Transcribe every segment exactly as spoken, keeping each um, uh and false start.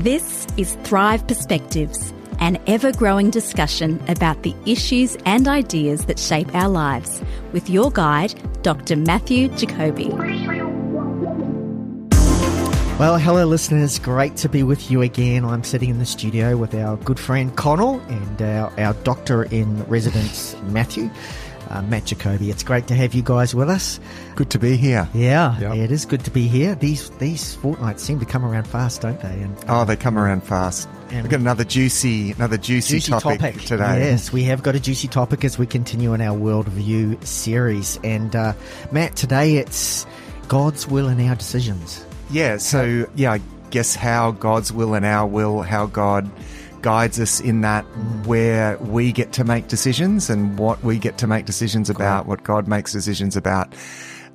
This is Thrive Perspectives, an ever-growing discussion about the issues and ideas that shape our lives, with your guide, Doctor Matthew Jacoby. Well, hello listeners, great to be with you again. I'm sitting in the studio with our good friend Connell and our, our doctor in residence, Matthew. Uh, Matt Jacoby, it's great to have you guys with us. Good to be here. Yeah, yep. It is good to be here. These these fortnights seem to come around fast, don't they? And, oh, they come around fast. We've got another juicy, another juicy, juicy topic, topic today. Yes, we have got a juicy topic as we continue in our Worldview series. And uh, Matt, today it's God's will and our decisions. Yeah. So yeah, I guess how God's will and our will, how God guides us in that, where we get to make decisions and what we get to make decisions about, God. What God makes decisions about.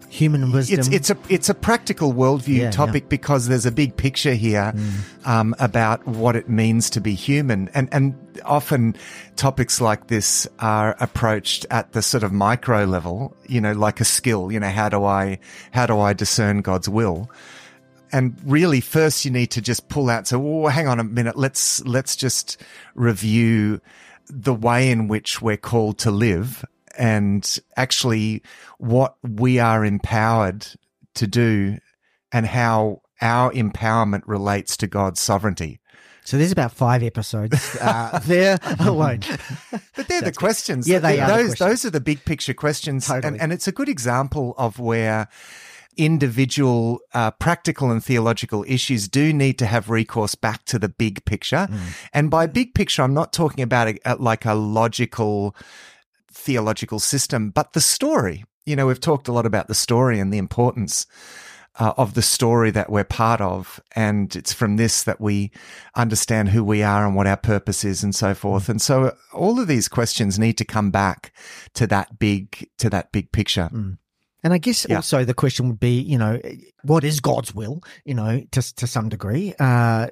Human wisdom. It's, it's a it's a practical worldview yeah, topic yeah. because there's a big picture here mm. um, about what it means to be human, and and often topics like this are approached at the sort of micro level, you know, like a skill. You know, how do I how do I discern God's will? And really, first you need to just pull out. So, oh, hang on a minute. Let's let's just review the way in which we're called to live, and actually what we are empowered to do, and how our empowerment relates to God's sovereignty. So there's about five episodes uh, there alone. But they're so the questions. Yeah, they they're, are. Those, the questions. Those are the big picture questions, totally. and, and it's a good example of where individual uh, practical and theological issues do need to have recourse back to the big picture. Mm. And by big picture, I'm not talking about a, a, like a logical theological system, but the story. You know, we've talked a lot about the story and the importance uh, of the story that we're part of. And it's from this that we understand who we are and what our purpose is and so forth. And so all of these questions need to come back to that big, to that big picture. Mm. And I guess yeah. also the question would be, you know, what is God's will, you know, to, to some degree? Uh,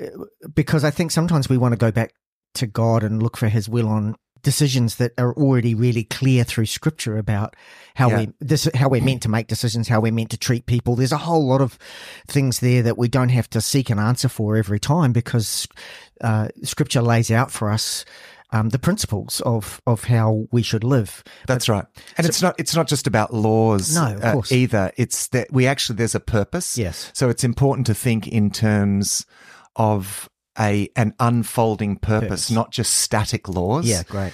because I think sometimes we want to go back to God and look for his will on decisions that are already really clear through Scripture about how yeah. we this how we're meant to make decisions, how we're meant to treat people. There's a whole lot of things there that we don't have to seek an answer for every time, because uh, Scripture lays out for us Um, the principles of, of how we should live. That's but, right. And so, it's not it's not just about laws no, of uh, course. either. It's that we actually, there's a purpose. Yes. So it's important to think in terms of a an unfolding purpose, purpose. not just static laws. Yeah, great.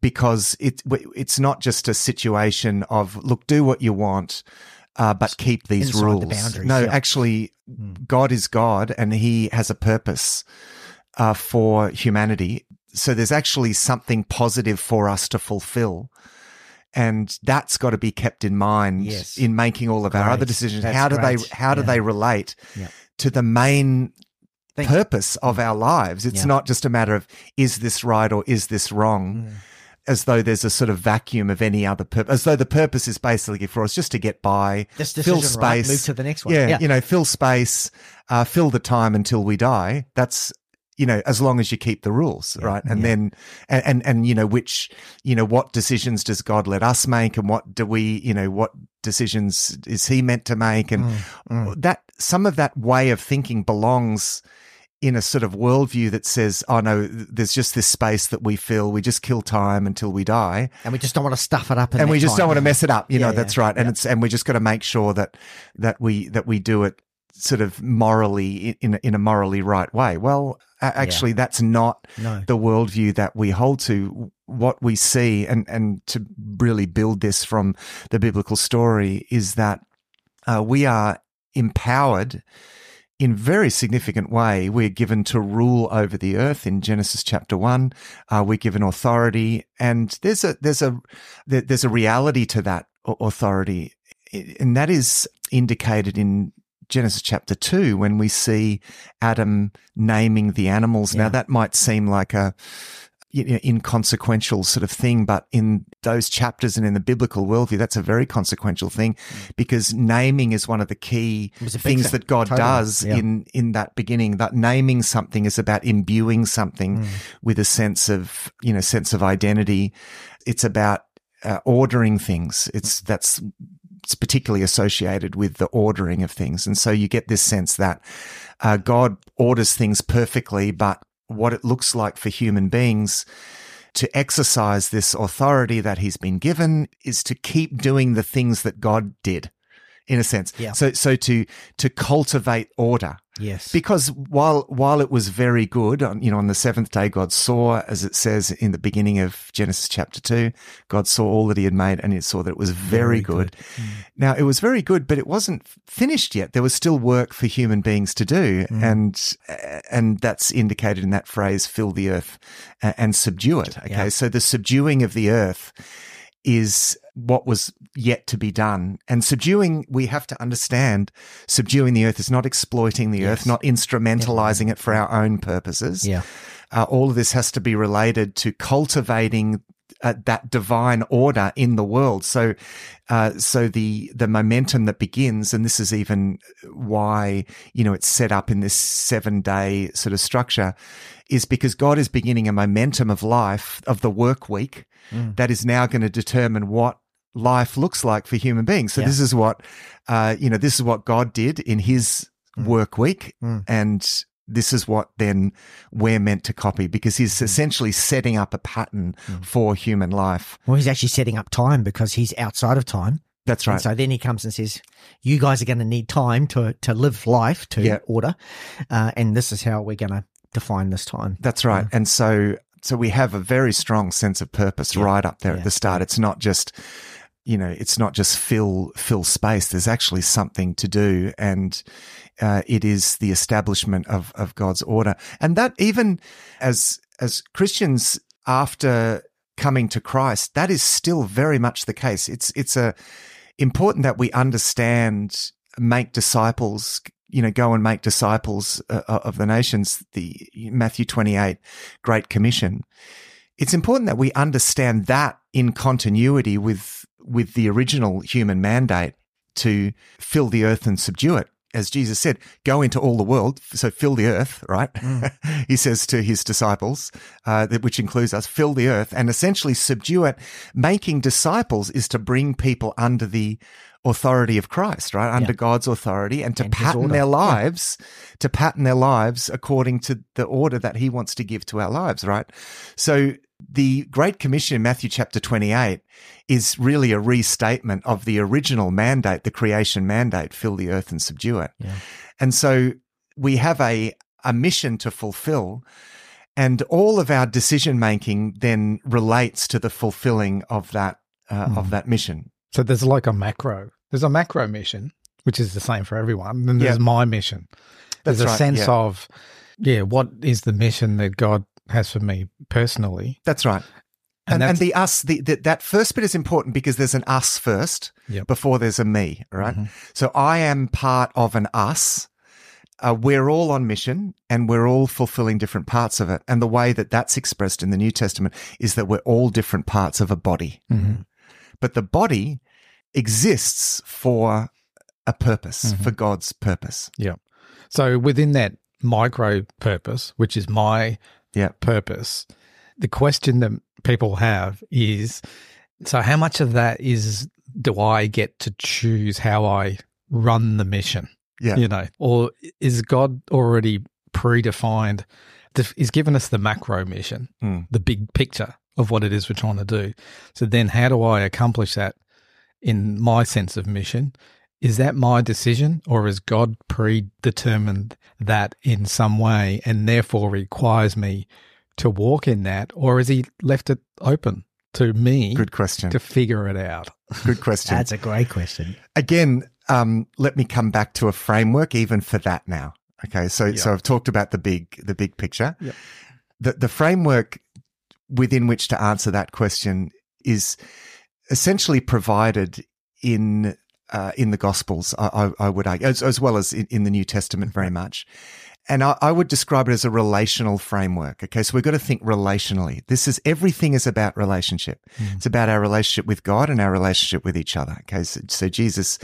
Because it it's not just a situation of, look, do what you want, uh, but keep these Inside rules. The boundaries, no, yeah. actually, mm. God is God and he has a purpose uh, for humanity. So there's actually something positive for us to fulfill, and that's got to be kept in mind yes. in making all of great. our other decisions. That's how do great. they how yeah. do they relate yeah. to the main Thank purpose you. of our lives? It's yeah. not just a matter of is this right or is this wrong, yeah. as though there's a sort of vacuum of any other purpose, as though the purpose is basically for us just to get by, this decision, fill space, right? Move to the next one. Yeah, yeah. you know, fill space, uh, fill the time until we die. That's You know, as long as you keep the rules, yeah, right? And yeah. then, and, and, and, you know, which, you know, what decisions does God let us make, and what do we, you know, what decisions is he meant to make? And mm, mm. that, some of that way of thinking belongs in a sort of worldview that says, oh no, there's just this space that we fill, we just kill time until we die. And we just don't want to stuff it up. And we just time, don't want to mess it up. You yeah, know, yeah, that's right. And yeah. it's, and we just got to make sure that, that we, that we do it sort of morally, in in a morally right way. Well, actually, yeah. that's not no. the worldview that we hold to. What we see, and, and to really build this from the biblical story, is that uh, we are empowered in very significant way. We're given to rule over the earth in Genesis chapter one. Uh, we're given authority, and there's a there's a there's a reality to that authority, and that is indicated in Genesis chapter two, when we see Adam naming the animals. Yeah. Now, that might seem like a you know, inconsequential sort of thing, but in those chapters and in the biblical worldview, that's a very consequential thing, mm. because naming is one of the key things thing. that God totally. does yeah. in, in that beginning. That naming something is about imbuing something mm. with a sense of, you know, sense of identity. It's about uh, ordering things. It's that's it's particularly associated with the ordering of things. And so you get this sense that uh, God orders things perfectly, but what it looks like for human beings to exercise this authority that he's been given is to keep doing the things that God did, in a sense. Yeah. So so to to cultivate order. Yes. Because while while it was very good, on, you know, on the seventh day God saw, as it says in the beginning of Genesis chapter two, God saw all that he had made and he saw that it was very, very good. good. Mm. Now, it was very good, but it wasn't finished yet. There was still work for human beings to do, mm. and and that's indicated in that phrase, fill the earth and subdue it. Okay, yeah. So the subduing of the earth is what was yet to be done. And subduing, we have to understand, subduing the earth is not exploiting the yes. earth, not instrumentalizing yeah. it for our own purposes. Yeah. Uh, all of this has to be related to cultivating uh, that divine order in the world. So uh, so the the momentum that begins, and this is even why, you know, it's set up in this seven-day sort of structure, is because God is beginning a momentum of life, of the work week, mm. that is now going to determine what life looks like for human beings. So yeah. this is what, uh, you know, this is what God did in his mm. work week. Mm. And this is what then we're meant to copy, because he's essentially setting up a pattern mm. for human life. Well, he's actually setting up time, because he's outside of time. That's right. And so then he comes and says, you guys are going to need time to, to live life, to yeah. order. Uh, and this is how we're going to define this time. That's right. Yeah. And so, so we have a very strong sense of purpose yeah. right up there yeah. at the start. It's not just... you know, it's not just fill fill space. There's actually something to do, and uh, it is the establishment of of God's order. And that, even as as Christians after coming to Christ, that is still very much the case. It's it's a important that we understand, make disciples. You know, go and make disciples uh, of the nations. The Matthew twenty-eight, Great Commission. It's important that we understand that in continuity with. with the original human mandate to fill the earth and subdue it. As Jesus said, go into all the world, so fill the earth, right? Mm. He says to his disciples, uh, which includes us, fill the earth and essentially subdue it. Making disciples is to bring people under the authority of Christ, right? Under yeah. God's authority, and to and pattern their lives, yeah. to pattern their lives according to the order that he wants to give to our lives, right? So the Great Commission in Matthew chapter twenty-eight is really a restatement of the original mandate, the creation mandate, fill the earth and subdue it. Yeah. And so we have a, a mission to fulfill, and all of our decision-making then relates to the fulfilling of that uh, mm. of that mission. So there's like a macro. There's a macro mission, which is the same for everyone, and there's yeah. my mission. That's there's a right. sense yeah. of, yeah, what is the mission that God has for me personally. That's right. And, and, that's, and the us, the, the, that first bit is important, because there's an us first yep. before there's a me, right? Mm-hmm. So I am part of an us. Uh, we're all on mission, and we're all fulfilling different parts of it. And the way that that's expressed in the New Testament is that we're all different parts of a body. Mm-hmm. But the body exists for a purpose, mm-hmm. for God's purpose. Yeah. So within that micro purpose, which is my yeah. purpose, the question that people have is, so how much of that is, do I get to choose how I run the mission? Yeah. You know, or is God already predefined? He's given us the macro mission, mm. the big picture of what it is we're trying to do. So then how do I accomplish that in my sense of mission? Is that my decision, or has God predetermined that in some way and therefore requires me to walk in that, or has he left it open to me Good question. to figure it out? Good question. That's a great question. Again, um, let me come back to a framework even for that now. Okay, so yep. so I've talked about the big the big picture. Yep. The, the framework within which to answer that question is essentially provided in... Uh, in the Gospels, I, I, I would argue, as, as well as in, in the New Testament very much. And I, I would describe it as a relational framework. Okay, so we've got to think relationally. This is, everything is about relationship. Mm. It's about our relationship with God and our relationship with each other. Okay, so, so Jesus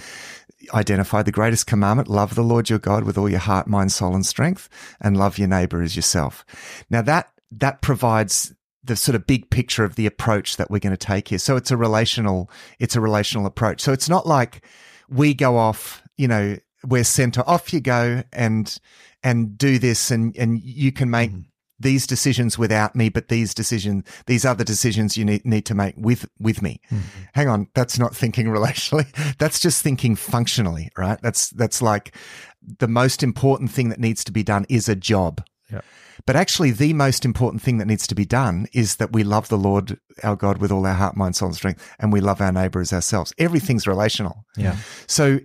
identified the greatest commandment, love the Lord your God with all your heart, mind, soul, and strength, and love your neighbor as yourself. Now that, that provides the sort of big picture of the approach that we're going to take here. So it's a relational, it's a relational approach. So it's not like we go off, you know, we're sent to, off you go and and do this, and and you can make mm-hmm. these decisions without me, but these decisions, these other decisions you need, need to make with, with me. Mm-hmm. Hang on, that's not thinking relationally. That's just thinking functionally, right? That's that's like the most important thing that needs to be done is a job. Yeah. But actually, the most important thing that needs to be done is that we love the Lord our God with all our heart, mind, soul, and strength, and we love our neighbor as ourselves. Everything's relational. Yeah. So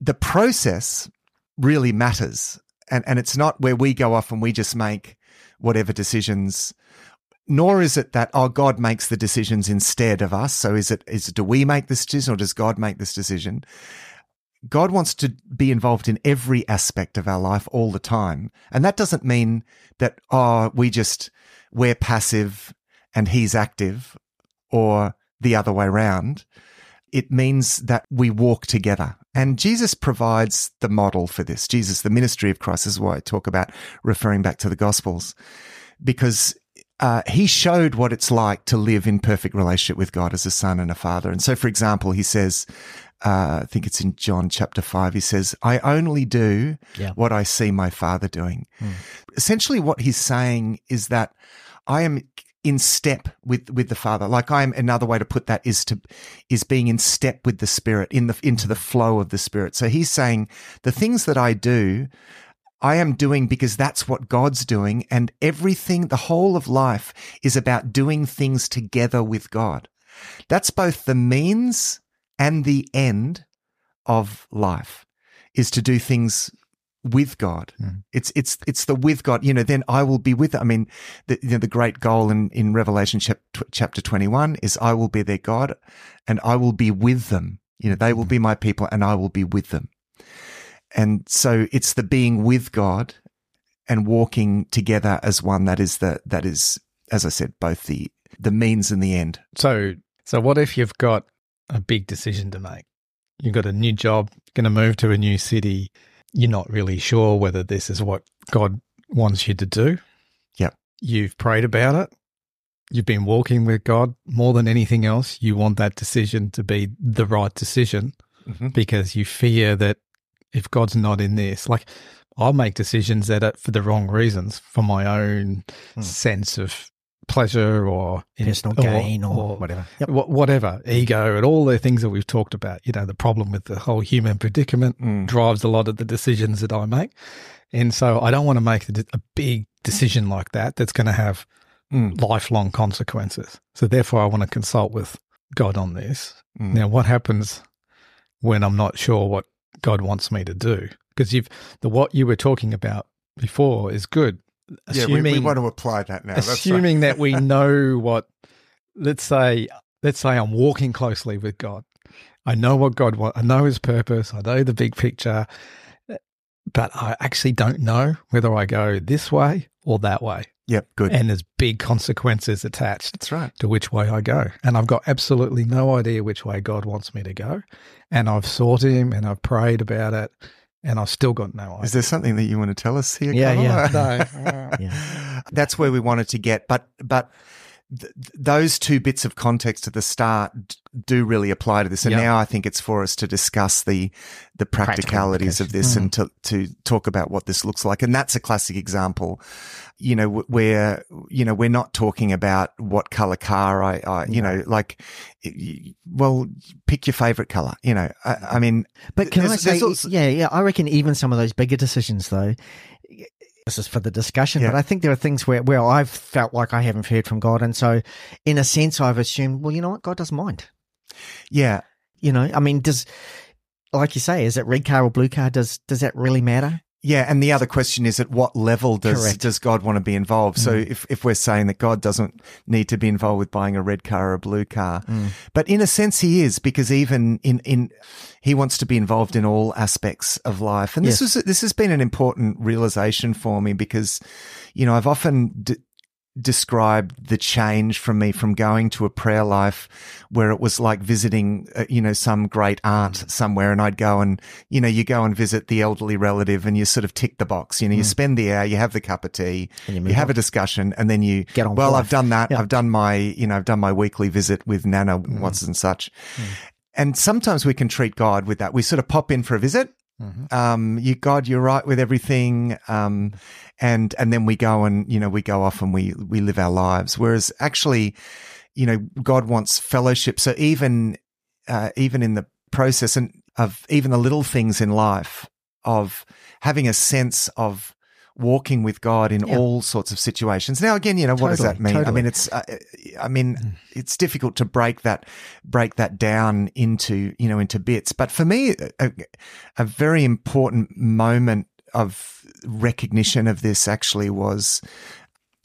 the process really matters, and, and it's not where we go off and we just make whatever decisions, nor is it that, oh, God makes the decisions instead of us. So is it is do we make this decision or does God make this decision? God wants to be involved in every aspect of our life all the time. And that doesn't mean that, oh, we just, we're passive and he's active or the other way around. It means that we walk together. And Jesus provides the model for this. Jesus, the ministry of Christ, is why I talk about referring back to the Gospels, because uh, he showed what it's like to live in perfect relationship with God as a son and a father. And so, for example, he says, Uh, I think it's in John chapter five, he says, I only do yeah. what I see my Father doing. Mm. Essentially what he's saying is that I am in step with, with the Father. Like I am, another way to put that is to is being in step with the Spirit, in the into the flow of the Spirit. So he's saying the things that I do, I am doing because that's what God's doing, and everything, the whole of life is about doing things together with God. That's both the means and the end of life is to do things with God. Mm. It's it's it's the with God. You know, then I will be with. I mean, the you know, the great goal in, in Revelation chapter twenty-one is I will be their God, and I will be with them. You know, they will be my people, and I will be with them. And so it's the being with God and walking together as one that is the that is, as I said, both the the means and the end. So so what if you've got a big decision to make? You've got a new job, going to move to a new city. You're not really sure whether this is what God wants you to do. Yeah. You've prayed about it. You've been walking with God more than anything else. You want that decision to be the right decision mm-hmm. because you fear that if God's not in this, like I'll make decisions that are for the wrong reasons, for my own mm. sense of pleasure or personal in, gain or, or, or whatever, yep. whatever, ego and all the things that we've talked about. You know, the problem with the whole human predicament mm. drives a lot of the decisions that I make. And so I don't want to make a big decision like that that's going to have mm. lifelong consequences. So therefore I want to consult with God on this. Mm. Now, what happens when I'm not sure what God wants me to do? Because you've the what you were talking about before is good. Assuming, yeah, we, we want to apply that now. Assuming That's right. that we know what, let's say, let's say I'm walking closely with God. I know what God wants. I know his purpose. I know the big picture, but I actually don't know whether I go this way or that way. Yep, good. And there's big consequences attached That's right. to which way I go. And I've got absolutely no idea which way God wants me to go. And I've sought him and I've prayed about it. And I've still got no idea. Is there something that you want to tell us here, Yeah, Connell? yeah. No. yeah. That's where we wanted to get. But but th- those two bits of context at the start d- do really apply to this. And yep. now I think it's for us to discuss the the practicalities Practical of this mm. and to, to talk about what this looks like. And that's a classic example, you know, where, you know, we're not talking about what color car I, I you no. know, like, well, pick your favorite color, you know, I, I mean. But can I say, also- yeah, yeah, I reckon even some of those bigger decisions though, this is for the discussion, yeah. but I think there are things where, where I've felt like I haven't heard from God. And so in a sense, I've assumed, well, you know what, God doesn't mind. Yeah. You know, I mean, does, like you say, is it red car or blue car? Does does that really matter? Yeah. And the other question is, at what level does Correct. does God want to be involved? Mm. So if, if we're saying that God doesn't need to be involved with buying a red car or a blue car, mm. but in a sense he is, because even in, in he wants to be involved in all aspects of life. And this yes. was, this has been an important realization for me because, you know, I've often d- describe the change from me from going to a prayer life where it was like visiting, uh, you know, some great aunt mm. somewhere, and I'd go and, you know, you go and visit the elderly relative and you sort of tick the box, you know, mm. you spend the hour, you have the cup of tea, you, you have on. a discussion, and then you get on. Well, I've done that. Yeah. I've done my, you know, I've done my weekly visit with Nana, mm. what's and such. Mm. And sometimes we can treat God with that. We sort of pop in for a visit. Mm-hmm. Um, you, God, you're right with everything. Um, and, and then we go and, you know, we go off and we, we live our lives. Whereas actually, you know, God wants fellowship. So even, uh, even in the process and of even the little things in life, of having a sense of walking with God in yeah. all sorts of situations. Now, again, you know, totally, what does that mean? Totally. I mean, it's, uh, I mean, mm. it's difficult to break that, break that down into, you know, into bits. But for me, a, a very important moment of recognition of this actually was,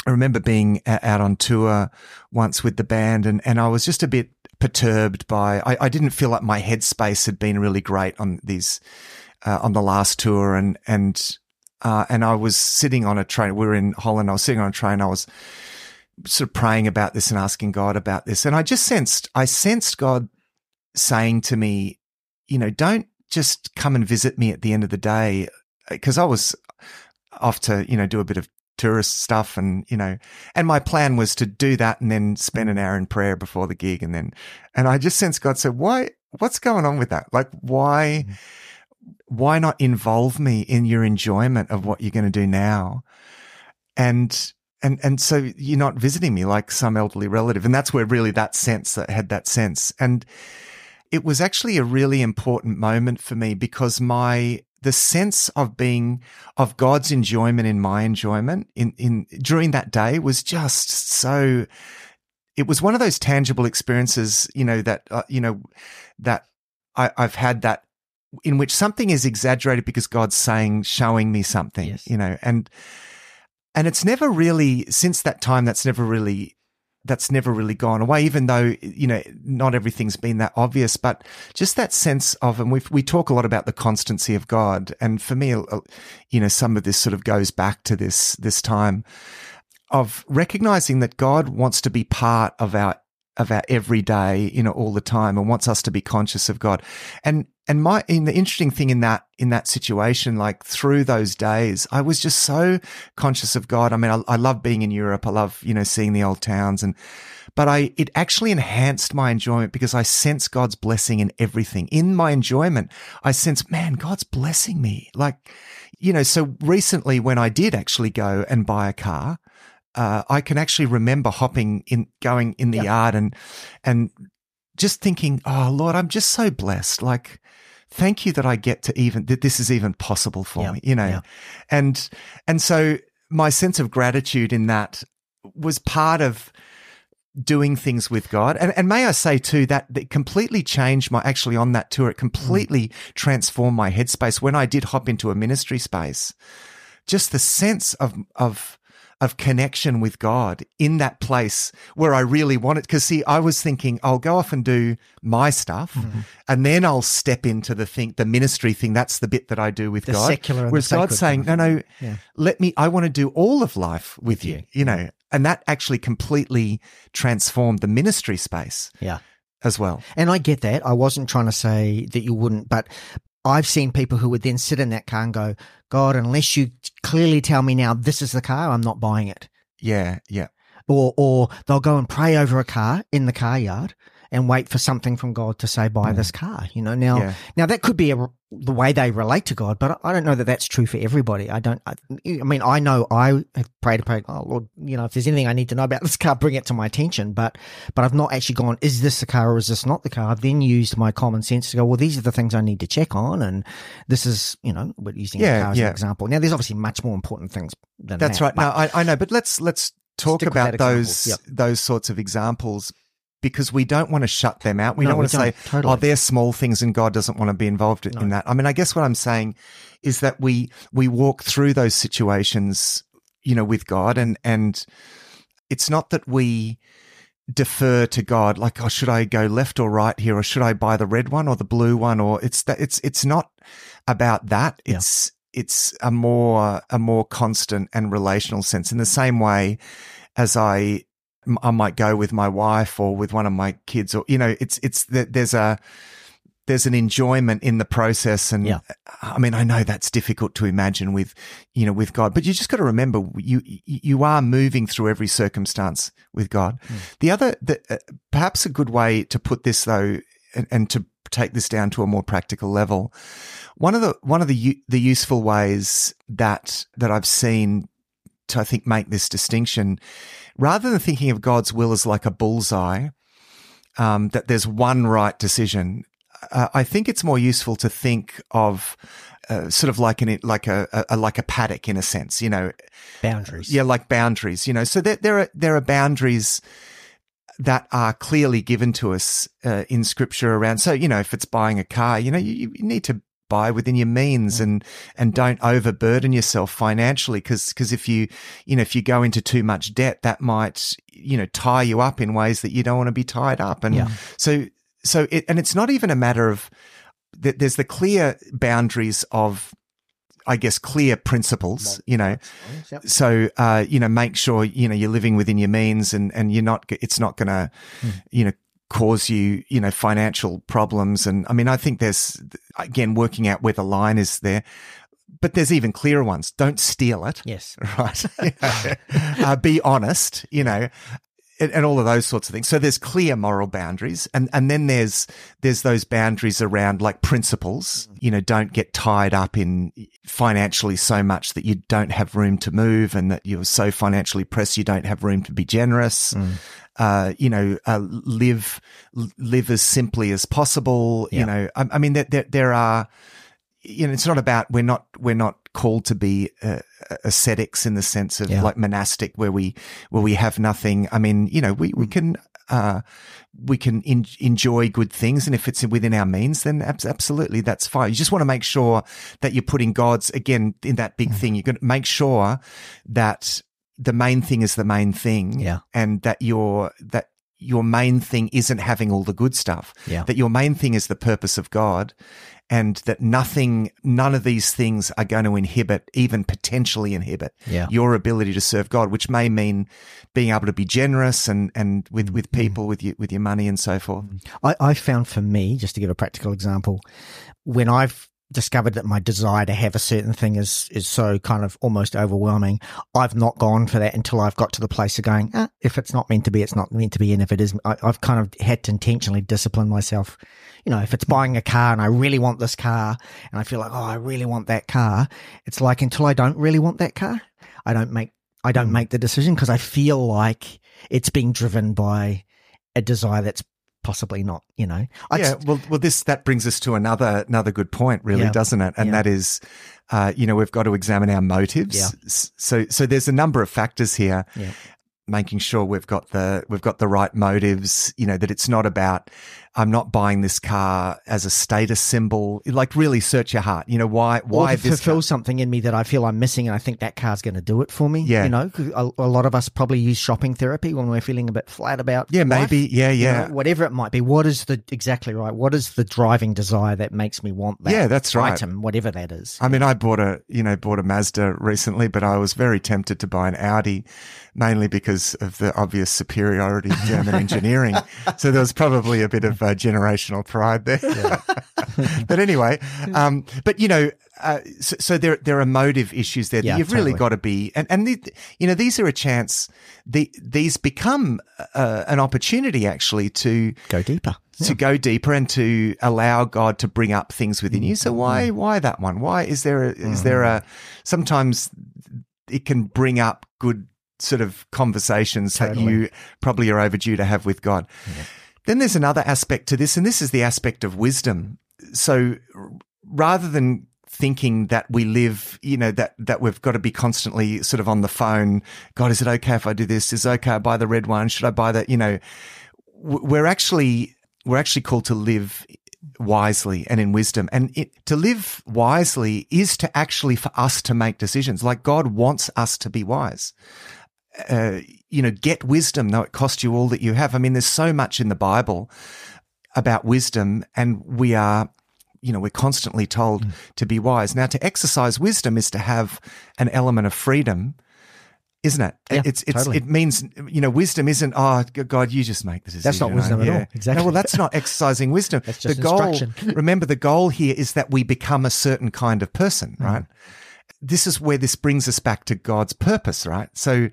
I remember being out on tour once with the band, and, and I was just a bit perturbed by, I, I didn't feel like my headspace had been really great on these, uh, on the last tour, and, and, Uh, and I was sitting on a train. We were in Holland. I was sitting on a train. I was sort of praying about this and asking God about this. And I just sensed, I sensed God saying to me, you know, don't just come and visit me at the end of the day, because I was off to, you know, do a bit of tourist stuff, and, you know, and my plan was to do that and then spend an hour in prayer before the gig. And then, and I just sensed God said, why, what's going on with that? Like, why? Mm-hmm. Why not involve me in your enjoyment of what you're going to do now? And, and, and so you're not visiting me like some elderly relative. And that's where really that sense that had that sense. And it was actually a really important moment for me, because my, the sense of being, of God's enjoyment in my enjoyment in, in, during that day was just so, it was one of those tangible experiences, you know, that, uh, you know, that I, I've had that, in which something is exaggerated because God's saying, showing me something, yes. you know, and, and it's never really, since that time, that's never really, that's never really gone away, even though, you know, not everything's been that obvious, but just that sense of, and we we talk a lot about the constancy of God. And for me, you know, some of this sort of goes back to this, this time of recognizing that God wants to be part of our, of our everyday, you know, all the time, and wants us to be conscious of God. And, And my, in the interesting thing in that, in that situation, like through those days, I was just so conscious of God. I mean, I, I love being in Europe. I love, you know, seeing the old towns, and, but I, it actually enhanced my enjoyment, because I sense God's blessing in everything. In my enjoyment, I sense, man, God's blessing me. Like, you know, so recently when I did actually go and buy a car, uh, I can actually remember hopping in, going in the yep. yard and, and just thinking, oh Lord, I'm just so blessed. Like, thank you that I get to even, that this is even possible for yeah, me, you know. Yeah. And and so my sense of gratitude in that was part of doing things with God. And, and may I say too, that it completely changed my, actually on that tour, it completely mm. transformed my headspace. When I did hop into a ministry space, just the sense of, of, of connection with God in that place where I really wanted, because see, I was thinking, I'll go off and do my stuff, mm-hmm. and then I'll step into the thing, the ministry thing. That's the bit that I do with the God. Secular and whereas the God's saying, thing. no, no, yeah. let me, I want to do all of life with you, you know, and that actually completely transformed the ministry space yeah. as well. And I get that. I wasn't trying to say that you wouldn't, but I've seen people who would then sit in that car and go, God, unless you clearly tell me now this is the car, I'm not buying it. Yeah, yeah. Or or they'll go and pray over a car in the car yard and wait for something from God to say, buy mm. this car. You know, now yeah. now that could be a, the way they relate to God, but I don't know that that's true for everybody. I don't, I, I mean, I know I have prayed, prayed, oh Lord, you know, if there's anything I need to know about this car, bring it to my attention. But, but I've not actually gone, is this the car or is this not the car? I've then used my common sense to go, well, these are the things I need to check on. And this is, you know, we're using yeah, the car as yeah. an example. Now there's obviously much more important things than that's that. That's right. No, I, I know, but let's, let's talk about those, yep. those sorts of examples, because we don't want to shut them out. We no, don't want we to don't. say, totally. oh, they're small things and God doesn't want to be involved in no. that. I mean, I guess what I'm saying is that we we walk through those situations, you know, with God, and and it's not that we defer to God, like, oh, should I go left or right here, or should I buy the red one or the blue one, or it's that it's it's not about that. It's yeah. it's a more a more constant and relational sense. In the same way as I I might go with my wife or with one of my kids, or you know, it's it's there's a there's an enjoyment in the process, and yeah. I mean, I know that's difficult to imagine with you know with God, but you just got to remember you you are moving through every circumstance with God. Mm. The other, the, uh, perhaps a good way to put this though, and, and to take this down to a more practical level, one of the one of the the useful ways that that I've seen to I think make this distinction. Rather than thinking of God's will as like a bullseye, um, that there's one right decision, uh, I think it's more useful to think of uh, sort of like an like a, a like a paddock in a sense, you know, boundaries. Yeah, like boundaries, you know. So there there are there are boundaries that are clearly given to us uh, in Scripture around. So you know, if it's buying a car, you know, you, you need to buy within your means and, and don't overburden yourself financially. Cause, cause if you, you know, if you go into too much debt, that might, you know, tie you up in ways that you don't want to be tied up. And yeah. so, so it, and it's not even a matter of that. There's the clear boundaries of, I guess, clear principles, you know, yep. so, uh, you know, make sure, you know, you're living within your means and, and you're not, it's not going to, mm. you know, cause you, you know, financial problems. And I mean, I think there's, again, working out where the line is there, but there's even clearer ones. Don't steal it. Yes. Right. You know, uh, be honest, you know, and, and all of those sorts of things. So there's clear moral boundaries. And, and then there's, there's those boundaries around like principles, you know, don't get tied up in financially so much that you don't have room to move and that you're so financially pressed, you don't have room to be generous. Mm. Uh, you know, uh, live live as simply as possible. Yeah. You know, I, I mean, there, there there are, you know, it's not about we're not we're not called to be uh, ascetics in the sense of yeah. like monastic, where we where we have nothing. I mean, you know, we we can uh, we can in, enjoy good things, and if it's within our means, then ab- absolutely that's fine. You just want to make sure that you're putting God's again in that big mm. thing. You're going to make sure that the main thing is the main thing, yeah. and that your that your main thing isn't having all the good stuff. Yeah. That your main thing is the purpose of God, and that nothing, none of these things are going to inhibit, even potentially inhibit, yeah. your ability to serve God, which may mean being able to be generous and and with with people, mm. with your with your money and so forth. I, I found for me, just to give a practical example, when I've discovered that my desire to have a certain thing is is so kind of almost overwhelming, I've not gone for that until I've got to the place of going, eh, if it's not meant to be, it's not meant to be. And if it is, I, I've kind of had to intentionally discipline myself. You know, if it's buying a car and I really want this car and I feel like, oh, I really want that car, it's like until I don't really want that car, I don't make, I don't make the decision because I feel like it's being driven by a desire that's possibly not, you know. I'd yeah, well, well, this that brings us to another another good point, really, yeah. doesn't it? And yeah. that is, uh, you know, we've got to examine our motives. Yeah. So, so there's a number of factors here, yeah. making sure we've got the we've got the right motives. You know, that it's not about I'm not buying this car as a status symbol. Like, really search your heart. You know, why why or to this fulfill car- something in me that I feel I'm missing, and I think that car's going to do it for me. Yeah, you know, a, a lot of us probably use shopping therapy when we're feeling a bit flat about yeah, life. Maybe yeah, yeah, you know, whatever it might be. What is the exactly right? What is the driving desire that makes me want that? Yeah, that's right. Item, whatever that is. I mean, I bought a you know bought a Mazda recently, but I was very tempted to buy an Audi, mainly because of the obvious superiority of German engineering. So there was probably a bit of uh, generational pride there. Yeah. But anyway, um, but, you know, uh, so, so there there are motive issues there. Yeah, that you've totally. really got to be – and, and the, you know, these are a chance the, – these become uh, an opportunity actually to – Go deeper. To yeah. go deeper and to allow God to bring up things within you. So why why that one? Why is there a, is there a – sometimes it can bring up good sort of conversations totally. that you probably are overdue to have with God. Yeah. Then there's another aspect to this, and this is the aspect of wisdom. So rather than thinking that we live, you know, that that we've got to be constantly sort of on the phone, God, is it okay if I do this? Is it okay I buy the red one? Should I buy that? You know, we're actually we're actually called to live wisely and in wisdom. And it, to live wisely is to actually for us to make decisions. Like God wants us to be wise. Uh, you know, get wisdom, though it costs you all that you have. I mean, there's so much in the Bible about wisdom, and we are, you know, we're constantly told mm. to be wise. Now, to exercise wisdom is to have an element of freedom. isn't it? Yeah, it's, it's, totally. It means, you know, wisdom isn't, oh, God, you just make the decision. That's not wisdom right? at yeah. all. Exactly. No, well, that's not exercising wisdom. That's just the goal, instruction. Remember, the goal here is that we become a certain kind of person, right? Mm. This is where this brings us back to God's purpose, right? So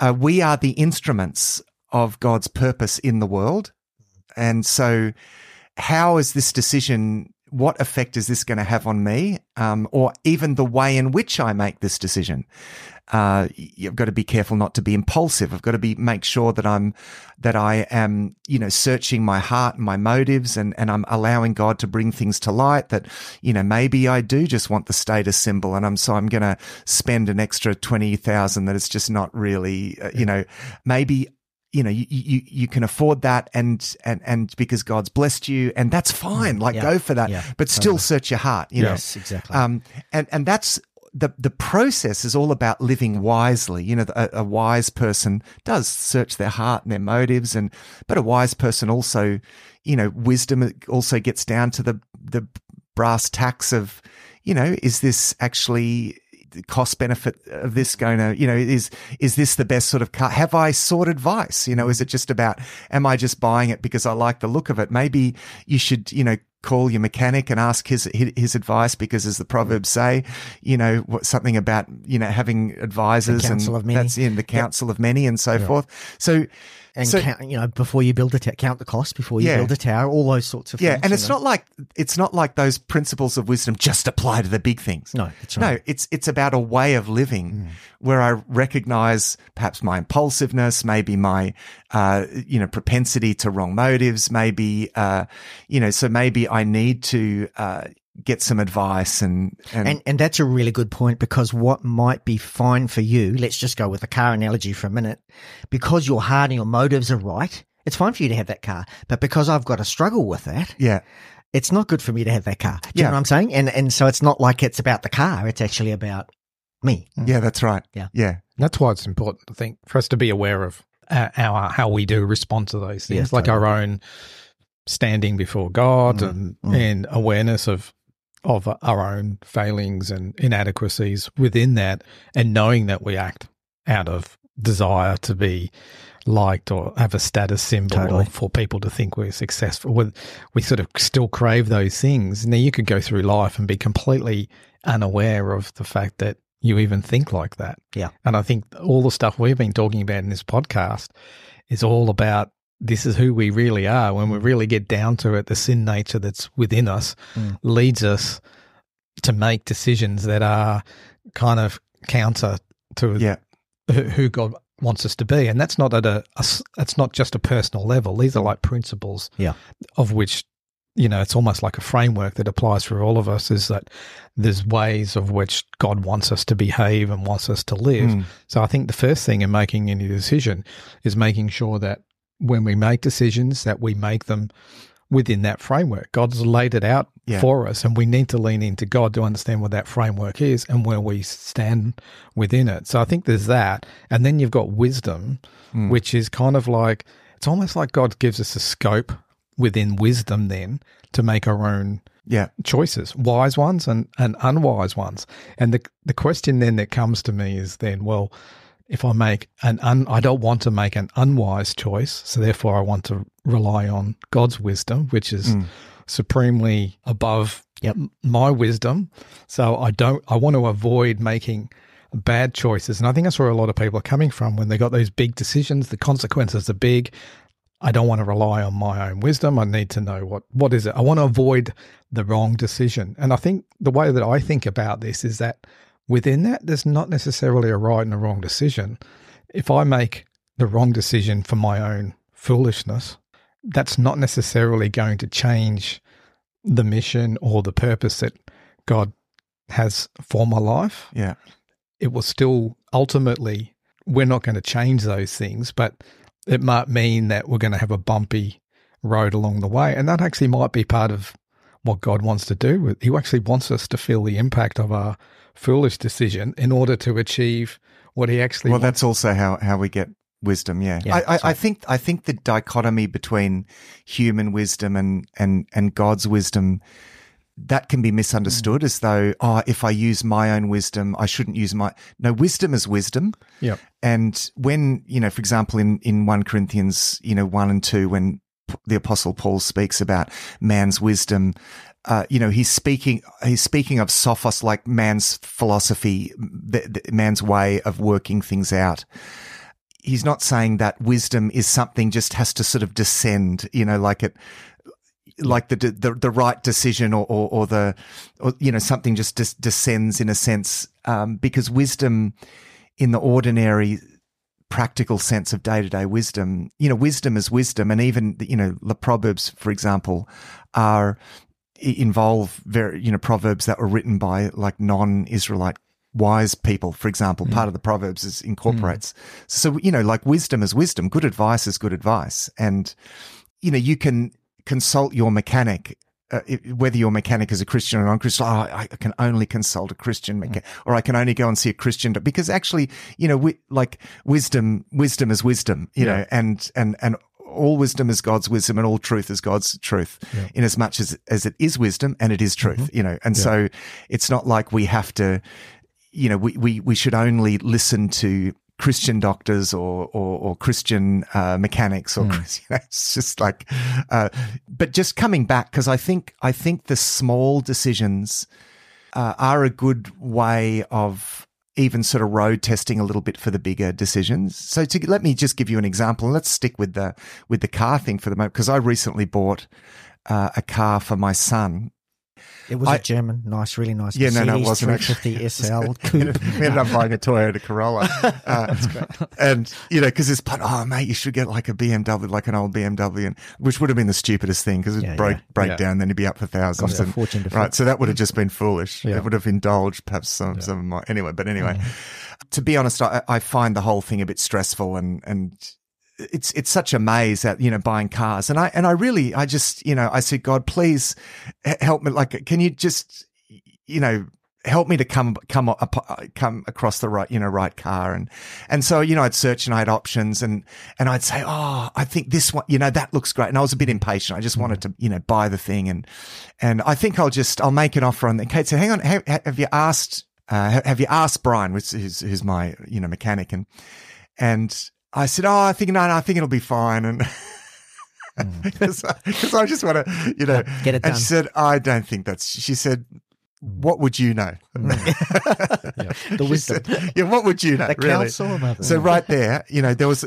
uh, we are the instruments of God's purpose in the world. And so how is this decision, what effect is this going to have on me? Um, or even the way in which I make this decision. Uh, you've got to be careful not to be impulsive. I've got to be, make sure that I'm, that I am, you know, searching my heart and my motives, and, and I'm allowing God to bring things to light that, you know, maybe I do just want the status symbol, and I'm, so I'm going to spend an extra twenty thousand that it's just not really, uh, you know, maybe, you know, you, you, you can afford that, and, and, and because God's blessed you, and that's fine. Like yeah. go for that, yeah. but still totally. search your heart, you yes, know? exactly. Um, and, and that's, The the process is all about living wisely. You know, a, a wise person does search their heart and their motives, and but a wise person also, you know, wisdom also gets down to the the brass tacks of, you know, is this actually the cost benefit of this going to, you know, is is this the best sort of car? Have I sought advice? You know, is it just about, am I just buying it because I like the look of it? Maybe you should, you know, call your mechanic and ask his his advice, because as the Proverbs say, you know, what, something about, you know, having advisors and that's in the counsel yep. of many and so yep. forth. So, and so, count, you know, before you build a t- count the cost before you yeah. build a tower, all those sorts of yeah. things. Yeah, and it's know? not like it's not like those principles of wisdom just apply to the big things. No, that's right. No, it's it's about a way of living mm. where I recognize perhaps my impulsiveness, maybe my uh, you know, propensity to wrong motives, maybe uh, you know, so maybe I I need to uh, get some advice. And and-, and and that's a really good point, because what might be fine for you, let's just go with the car analogy for a minute, because your heart and your motives are right, it's fine for you to have that car. But because I've got to struggle with that, yeah, it's not good for me to have that car. Do you yeah. know what I'm saying? And and so it's not like it's about the car, it's actually about me. Yeah, that's right. Yeah. yeah. That's why it's important, I think, for us to be aware of uh, our, how we do respond to those things, yes, like totally. our own standing before God mm, and, mm. and awareness of of our own failings and inadequacies within that, and knowing that we act out of desire to be liked or have a status symbol totally. or for people to think we're successful. We're, we sort of still crave those things. Now, you could go through life and be completely unaware of the fact that you even think like that. Yeah. And I think all the stuff we've been talking about in this podcast is all about this is who we really are. When we really get down to it, the sin nature that's within us mm. leads us to make decisions that are kind of counter to yeah. who God wants us to be. And that's not at a, a that's not just a personal level. These are like principles yeah. of which, you know, it's almost like a framework that applies for all of us, is that there's ways of which God wants us to behave and wants us to live. Mm. So I think the first thing in making any decision is making sure that when we make decisions, that we make them within that framework. God's laid it out yeah. for us, and we need to lean into God to understand what that framework is and where we stand within it. So I think there's that. And then you've got wisdom, mm. which is kind of like, it's almost like God gives us a scope within wisdom then to make our own yeah. choices, wise ones and, and unwise ones. And the the question then that comes to me is then, well, if I make an un, I don't want to make an unwise choice, so therefore I want to rely on God's wisdom, which is mm. supremely above yep. my wisdom. So I don't, I want to avoid making bad choices. And I think that's where a lot of people are coming from when they got those big decisions. The consequences are big. I don't want to rely on my own wisdom. I need to know what, what is it. I want to avoid the wrong decision. And I think the way that I think about this is that within that, there's not necessarily a right and a wrong decision. If I make the wrong decision for my own foolishness, that's not necessarily going to change the mission or the purpose that God has for my life. Yeah. It will still, ultimately, we're not going to change those things, but it might mean that we're going to have a bumpy road along the way. And that actually might be part of what God wants to do with. He actually wants us to feel the impact of our foolish decision in order to achieve what he actually well, wants. Well, that's also how, how we get wisdom, yeah. yeah I, I, I think I think the dichotomy between human wisdom and, and, and God's wisdom that can be misunderstood mm. as though, oh, if I use my own wisdom, I shouldn't use my – no, wisdom is wisdom. Yeah. And when, you know, for example, in, in First Corinthians, you know, one and two, when the Apostle Paul speaks about man's wisdom – Uh, you know, he's speaking. He's speaking of sophos, like man's philosophy, the, the, man's way of working things out. He's not saying that wisdom is something just has to sort of descend. You know, like it, like the the, the right decision, or or, or the, or, you know, something just des- descends in a sense, um, because wisdom, in the ordinary, practical sense of day-to-day wisdom, you know, wisdom is wisdom, and even you know, the Proverbs, for example, are. Involve very, you know, proverbs that were written by like non-Israelite wise people, for example. Mm. Part of the Proverbs is incorporates. Mm. So, you know, like wisdom is wisdom. Good advice is good advice. And, you know, you can consult your mechanic, uh, whether your mechanic is a Christian or non-Christian. Oh, I can only consult a Christian mechanic, mm. or I can only go and see a Christian. Because actually, you know, we, like wisdom, wisdom is wisdom, you yeah. know, and, and, and, all wisdom is God's wisdom and all truth is God's truth yeah. in as much as, as it is wisdom and it is truth, mm-hmm. you know. And yeah. so it's not like we have to, you know, we, we, we should only listen to Christian doctors or or, or Christian uh, mechanics or mm. you know, it's just like, uh, but just coming back, because I think, I think the small decisions uh, are a good way of, even sort of road testing a little bit for the bigger decisions. So to, let me just give you an example. Let's stick with the with the car thing for the moment, because I recently bought uh, a car for my son. It was I, a German, nice, really nice. Yeah, Mercedes, no, no, it wasn't actually. S L coupe. We ended up buying a Toyota Corolla. Uh, That's great. And, you know, because it's, oh, mate, you should get like a B M W, like an old B M W, and, which would have been the stupidest thing because it yeah, broke, yeah. break yeah. down, then it'd be up for thousands. And, fortune to right, so that would have just been foolish. Yeah. It would have indulged perhaps some, yeah. some of my, anyway, but anyway. Yeah. To be honest, I, I find the whole thing a bit stressful and, and, It's it's such a maze that, you know, buying cars. And I and I really, I just, you know, I said, God, please help me. Like, can you just, you know, help me to come come come across the right, you know, right car. And and so, you know, I'd search and I had options and and I'd say, oh, I think this one, you know, that looks great. And I was a bit impatient. I just wanted to, you know, buy the thing. And and I think I'll just, I'll make an offer on that. Kate said, hang on, have, have you asked, uh, have you asked Brian, which is, who's my, you know, mechanic? And, and, I said, oh, I think, no, no, I think it'll be fine. And because mm. I, I just want to, you know, get it done. And she said, I don't think that's, she said, what would you know? Mm. yeah. The wisdom. Said, yeah, what would you know? The really? Counsel. So right there, you know, there was,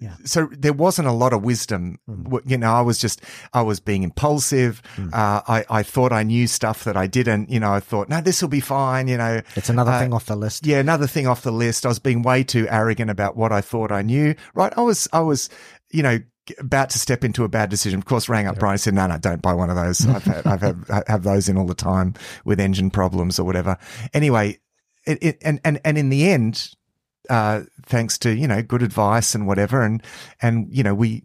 yeah. so there wasn't a lot of wisdom. Mm. You know, I was just, I was being impulsive. Mm. Uh, I, I thought I knew stuff that I didn't, you know, I thought, no, this will be fine, you know. It's another uh, thing off the list. Yeah, another thing off the list. I was being way too arrogant about what I thought I knew, right? I was, I was, you know, about to step into a bad decision. Of course, rang up yeah. Brian and said, no, no, don't buy one of those. I've had, I've had, I have those in all the time with engine problems or whatever. Anyway, it, it, and, and, and in the end, Uh, thanks to, you know, good advice and whatever. And, and, you know, we,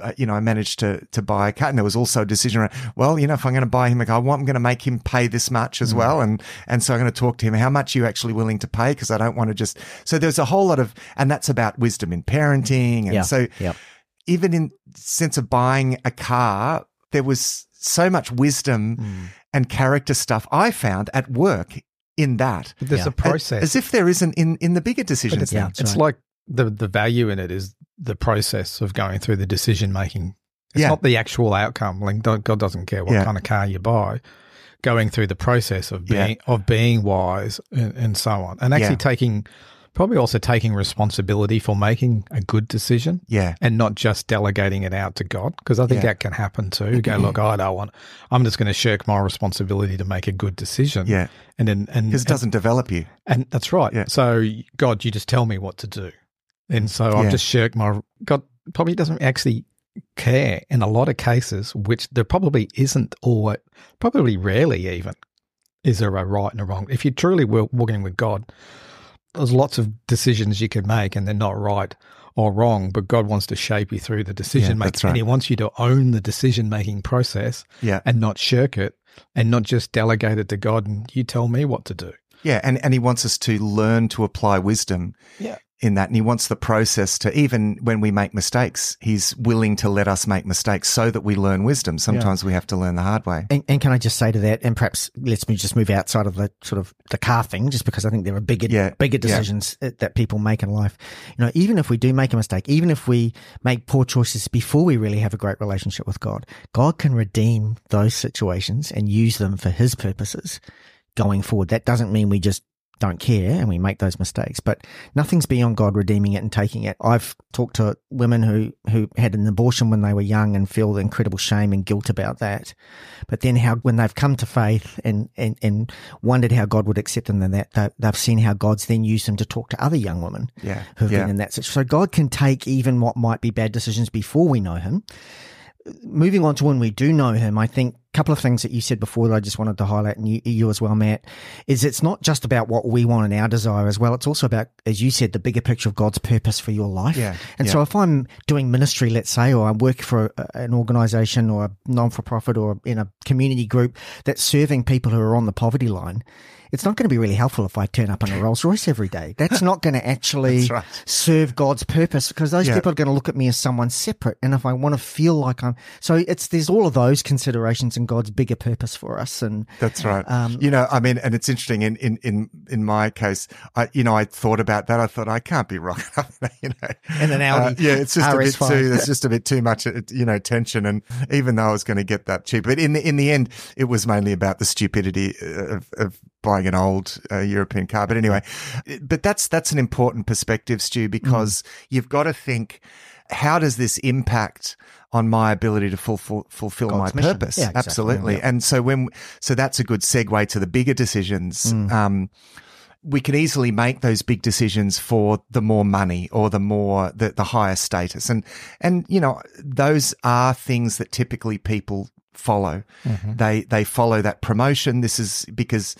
uh, you know, I managed to, to buy a car, and there was also a decision around, well, you know, if I'm going to buy him a car, I'm going to make him pay this much as mm. well. And, and so I'm going to talk to him, how much are you actually willing to pay? Cause I don't want to just, so there's a whole lot of, and that's about wisdom in parenting. And yeah. so yeah. even in sense of buying a car, there was so much wisdom mm. and character stuff I found at work in that. But there's yeah. a process. As if there isn't in, in the bigger decisions. It's, yeah, it's right. like the, the value in it is the process of going through the decision-making. It's yeah. not the actual outcome. Like God doesn't care what yeah. kind of car you buy. Going through the process of being yeah. of being wise and, and so on. And actually yeah. taking, probably also taking responsibility for making a good decision. Yeah. And not just delegating it out to God. Because I think yeah. that can happen too. Go, look, I don't want, I'm just going to shirk my responsibility to make a good decision. Yeah. And then, and because it doesn't and, develop you. And that's right. Yeah. So, God, you just tell me what to do. And so yeah. I've just shirked my, God probably doesn't actually care in a lot of cases, which there probably isn't, or probably rarely even is there a right and a wrong. If you truly were walking with God, there's lots of decisions you can make and they're not right or wrong, but God wants to shape you through the decision yeah, making. Right. And he wants you to own the decision-making process yeah. and not shirk it and not just delegate it to God and you tell me what to do. Yeah, and, and he wants us to learn to apply wisdom yeah. in that, and he wants the process to, even when we make mistakes, he's willing to let us make mistakes so that we learn wisdom. Sometimes yeah. we have to learn the hard way. And, and can I just say to that, and perhaps let's me just move outside of the sort of the car thing, just because I think there are bigger, yeah. bigger decisions yeah. that people make in life. You know, even if we do make a mistake, even if we make poor choices before we really have a great relationship with God, God can redeem those situations and use them for his purposes going forward. That doesn't mean we just don't care and we make those mistakes, but nothing's beyond God redeeming it and taking it. I've talked to women who, who had an abortion when they were young and feel the incredible shame and guilt about that. But then how, when they've come to faith and, and, and wondered how God would accept them and that, they, they've seen how God's then used them to talk to other young women yeah. who've yeah. been in that situation. So God can take even what might be bad decisions before we know him. Moving on to when we do know him, I think a couple of things that you said before that I just wanted to highlight, and you, you as well, Matt, is it's not just about what we want and our desire as well. It's also about, as you said, the bigger picture of God's purpose for your life. Yeah, and yeah. so if I'm doing ministry, let's say, or I work for a, an organisation or a non-for-profit or in a community group that's serving people who are on the poverty line, it's not going to be really helpful if I turn up in a Rolls Royce every day. That's not going to actually right. serve God's purpose, because those yeah. people are going to look at me as someone separate. And if I want to feel like I'm, so it's there's all of those considerations and God's bigger purpose for us. And that's right. Um, you know, I mean, and it's interesting. In in in, in my case, I, you know, I thought about that. I thought I can't be wrong. You know, and an Audi, uh, yeah, it's just R S five. A bit too. There's just a bit too much, you know, tension. And even though I was going to get that cheap, but in the, in the end, it was mainly about the stupidity of. of buying an old uh, European car. But anyway, but that's that's an important perspective, Stu, because mm. you've got to think, how does this impact on my ability to fulfill, fulfill my mission. Purpose? Yeah, exactly. Absolutely. Yeah. And so when so that's a good segue to the bigger decisions. Mm. Um, we can easily make those big decisions for the more money or the more the, the higher status. And, and, you know, those are things that typically people follow. Mm-hmm. They they follow that promotion. This is because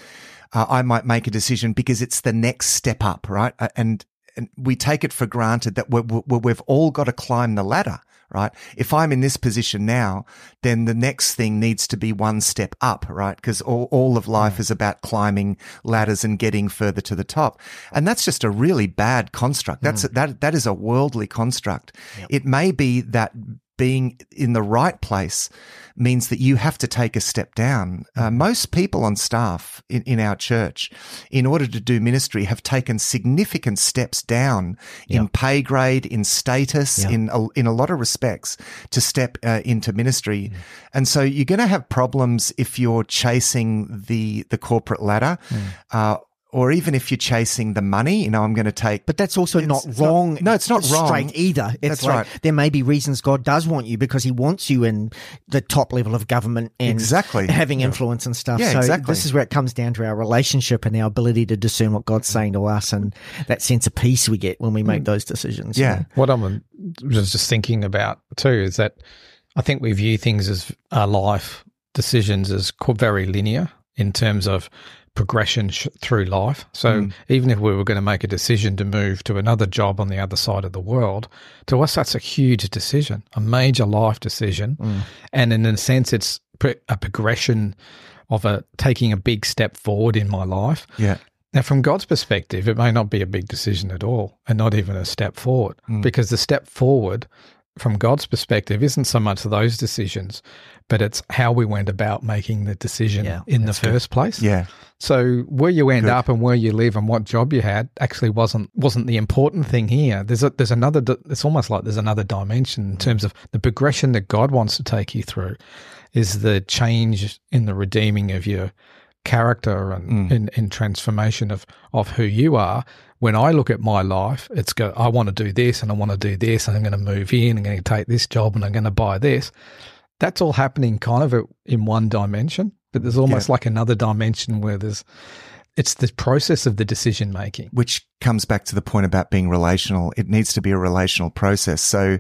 uh, I might make a decision because it's the next step up, right? And and we take it for granted that we're, we're, we've all got to climb the ladder, right? If I'm in this position now, then the next thing needs to be one step up, right? Because all, all of life mm-hmm. is about climbing ladders and getting further to the top. And that's just a really bad construct. That's mm-hmm. that that is a worldly construct. Yep. It may be that being in the right place means that you have to take a step down. Uh, most people on staff in, in our church, in order to do ministry, have taken significant steps down yep. in pay grade, in status, yep. in, a, in a lot of respects to step uh, into ministry. Mm. And so you're going to have problems if you're chasing the, the corporate ladder, mm. uh, or even if you're chasing the money, you know, I'm going to take... But that's also not wrong. Not, no, it's not wrong. Straight either. It's that's like, right. There may be reasons God does want you because he wants you in the top level of government and exactly. having yeah. influence and stuff. Yeah, so exactly. This is where it comes down to our relationship and our ability to discern what God's saying to us and that sense of peace we get when we make those decisions. Yeah. You know? What I'm just thinking about too is that I think we view things as our life decisions as very linear in terms of progression sh- through life. So mm. even if we were going to make a decision to move to another job on the other side of the world, to us that's a huge decision, a major life decision. Mm. And in a sense, it's pre- a progression of a taking a big step forward in my life. Yeah. Now, from God's perspective, it may not be a big decision at all and not even a step forward mm. because the step forward from God's perspective isn't so much those decisions, but it's how we went about making the decision yeah, in the first good. place. Yeah. So where you end good. up and where you live and what job you had actually wasn't wasn't the important thing here. There's a, there's another. It's almost like there's another dimension in terms of the progression that God wants to take you through, is the change in the redeeming of your character and mm. in, in transformation of of who you are. When I look at my life, it's go, I want to do this and I want to do this and I'm going to move in, I'm going to take this job and I'm going to buy this. That's all happening kind of in one dimension, but there's almost yeah. like another dimension where there's, it's the process of the decision making. Which comes back to the point about being relational. It needs to be a relational process. So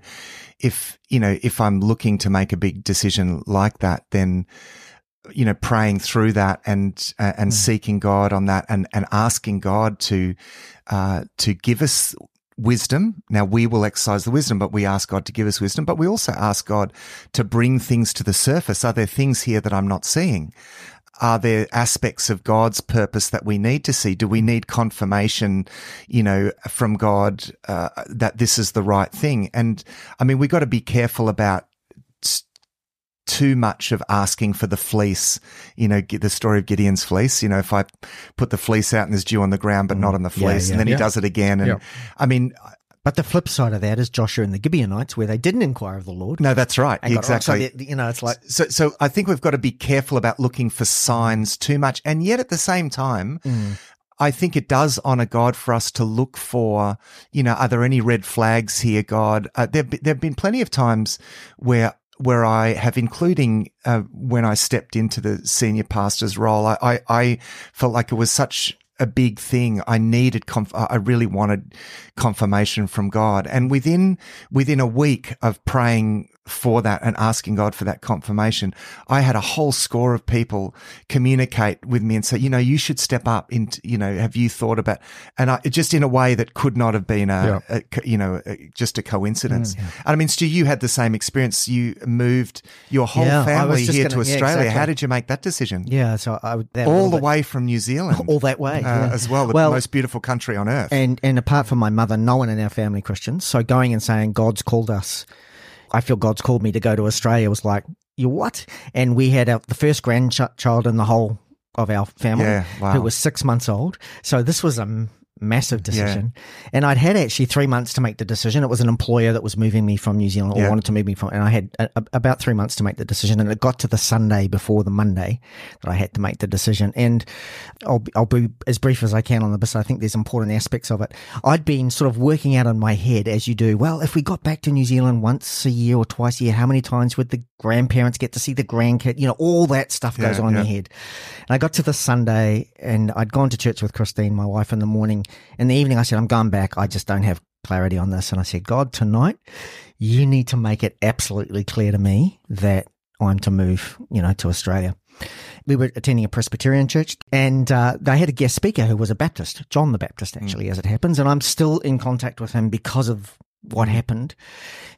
if, you know, if I'm looking to make a big decision like that, then you know, praying through that and uh, and mm. seeking God on that, and, and asking God to uh, to give us wisdom. Now we will exercise the wisdom, but we ask God to give us wisdom. But we also ask God to bring things to the surface. Are there things here that I'm not seeing? are there aspects of God's purpose that we need to see? Do we need confirmation, you know, from God uh, that this is the right thing? And I mean, we've got to be careful about too much of asking for the fleece, you know, the story of Gideon's fleece. You know, if I put the fleece out and there's dew on the ground, but not on the fleece, yeah, yeah, and then yeah. he does it again. And yeah. I mean, but the flip side of that is Joshua and the Gibeonites, where they didn't inquire of the Lord. No, that's right, exactly. Right. So, you know, it's like so. So I think we've got to be careful about looking for signs too much, and yet at the same time. Mm. I think it does honor God for us to look for, you know, are there any red flags here, God? Uh, there have been plenty of times where where I have, including uh, when I stepped into the senior pastor's role, I, I, I felt like it was such a big thing. I needed, conf- I really wanted confirmation from God. And within within a week of praying for that and asking God for that confirmation, I had a whole score of people communicate with me and say, you know, you should step up into, you know, have you thought about, and I, just in a way that could not have been a, yeah. a you know, a, just a coincidence. Yeah, yeah. And I mean, Stu, you had the same experience. You moved your whole yeah, family here gonna, to Australia. Yeah, exactly. How did you make that decision? Yeah. So I would, that all the bit, way from New Zealand. All that way. Uh, yeah. As well, the well, most beautiful country on earth. And, and apart from my mother, no one in our family Christians. So going and saying, God's called us. I feel God's called me to go to Australia. It was like, you what? And we had our, the first grandchild in the whole of our family yeah, wow. who was six months old. So this was a massive decision. Yeah. And I'd had actually three months to make the decision. It was an employer that was moving me from New Zealand or yeah. wanted to move me from, and I had a, a, about three months to make the decision. And it got to the Sunday before the Monday that I had to make the decision. And I'll, I'll be as brief as I can on this. I think there's important aspects of it. I'd been sort of working out in my head, as you do, well, if we got back to New Zealand once a year or twice a year, how many times would the grandparents get to see the grandkid? You know, all that stuff goes yeah, on yeah. in your head. And I got to the Sunday and I'd gone to church with Christine, my wife, in the morning. In the evening, I said, I'm going back. I just don't have clarity on this. And I said, God, tonight, you need to make it absolutely clear to me that I'm to move, you know, to Australia. We were attending a Presbyterian church and uh, they had a guest speaker who was a Baptist, John the Baptist, actually, mm. as it happens. And I'm still in contact with him because of what happened.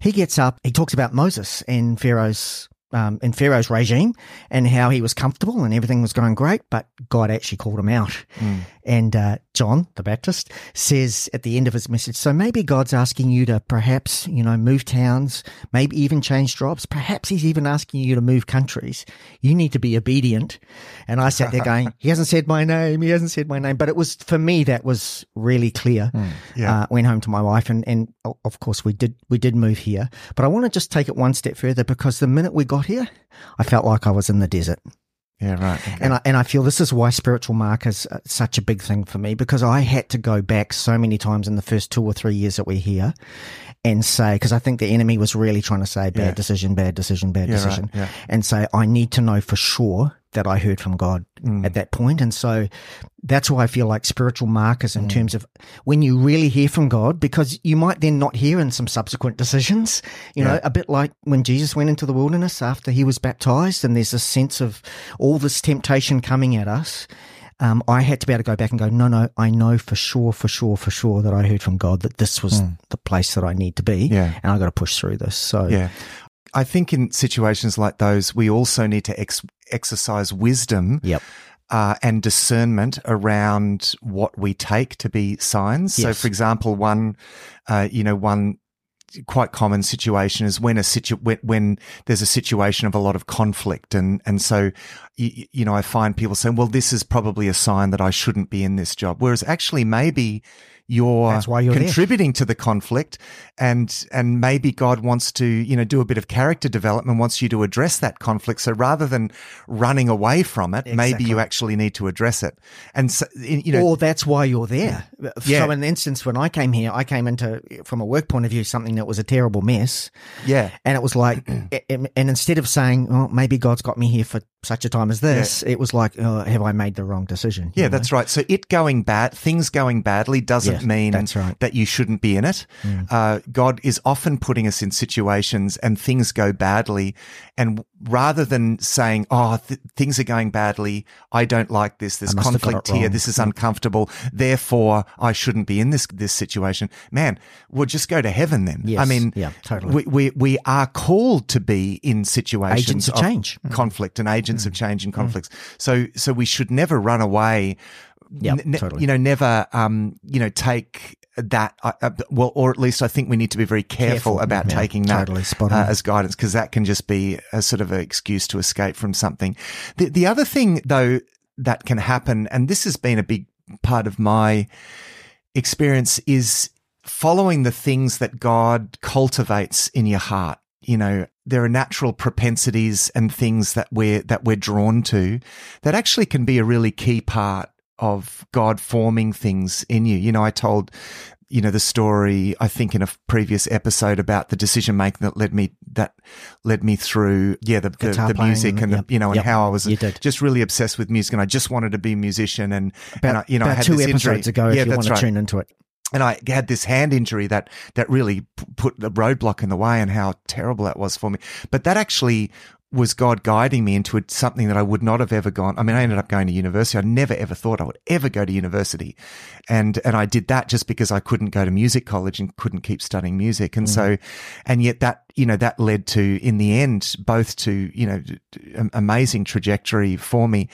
He gets up, he talks about Moses and Pharaoh's Um, in Pharaoh's regime and how he was comfortable and everything was going great, but God actually called him out. Mm. And uh, John the Baptist says at the end of his message, so maybe God's asking you to perhaps, you know, move towns, maybe even change jobs. Perhaps he's even asking you to move countries. You need to be obedient. And I sat there going, he hasn't said my name. He hasn't said my name. But it was, for me, that was really clear. Mm. Yeah. Uh, went home to my wife and, and of course we did, we did move here. But I want to just take it one step further because the minute we got here, I felt like I was in the desert. Yeah, right. Okay. And I and I feel this is why spiritual markers are such a big thing for me, because I had to go back so many times in the first two or three years that we're here and say, because I think the enemy was really trying to say, bad yeah. decision, bad decision, bad yeah, decision, right. yeah. and say, I need to know for sure that I heard from God mm. at that point. And so that's why I feel like spiritual markers in mm. terms of when you really hear from God, because you might then not hear in some subsequent decisions, you yeah. know, a bit like when Jesus went into the wilderness after he was baptized and there's a sense of all this temptation coming at us. Um, I had to be able to go back and go, no, no, I know for sure, for sure, for sure that I heard from God that this was mm. the place that I need to be yeah. and I got to push through this. So yeah. I think in situations like those, we also need to ex- exercise wisdom yep. uh, and discernment around what we take to be signs. Yes. So, for example, one, uh, you know, one quite common situation is when a situ- when, when there's a situation of a lot of conflict, and and so you, you know, I find people saying, "Well, this is probably a sign that I shouldn't be in this job," whereas actually, maybe. You're, That's why you're contributing there. To the conflict, and and maybe God wants to, you know, do a bit of character development, wants you to address that conflict. So rather than running away from it, exactly. maybe you actually need to address it. And so, you know, or that's why you're there. Yeah. So in the instance when I came here, I came into, from a work point of view, something that was a terrible mess. Yeah, and it was like, and instead of saying, "Oh, maybe God's got me here for such a time as this," yeah. it was like, "Oh, have I made the wrong decision?" Yeah, know? That's right. So it going bad, things going badly doesn't. Yeah. mean that's right. that you shouldn't be in it. Mm. Uh, God is often putting us in situations and things go badly. And rather than saying, oh, th- things are going badly, I don't like this, there's conflict here, this is yeah. uncomfortable, therefore I shouldn't be in this this situation. Man, we'll just go to heaven then. Yes. I mean, yeah, totally. we, we, we are called to be in situations agents of, of change. Conflict and agents agents mm. of change and conflicts. Mm. So, so we should never run away. Yeah, ne- totally. You know, never, um, you know, take that. Uh, well, or at least I think we need to be very careful, careful. about yeah, taking that totally uh, as guidance, because that can just be a sort of an excuse to escape from something. The, the other thing, though, that can happen, and this has been a big part of my experience, is following the things that God cultivates in your heart. You know, there are natural propensities and things that we're that we're drawn to that actually can be a really key part of God forming things in you. You know, I told, you know, the story, I think, in a previous episode about the decision making that led me that led me through, yeah, the the, the music and, and yep, the, you know, and yep, how I was just really obsessed with music, and I just wanted to be a musician. And, about, and I, you know, about I had two this episodes injury. ago. Yeah, if you want right. to tune into it. And I had this hand injury that that really put the roadblock in the way, and how terrible that was for me. But that actually was God guiding me into something that I would not have ever gone. I mean, I ended up going to university. I never, ever thought I would ever go to university. And and I did that just because I couldn't go to music college and couldn't keep studying music. And mm-hmm. so, and yet that, you know, that led to, in the end, both to, you know, amazing trajectory for me.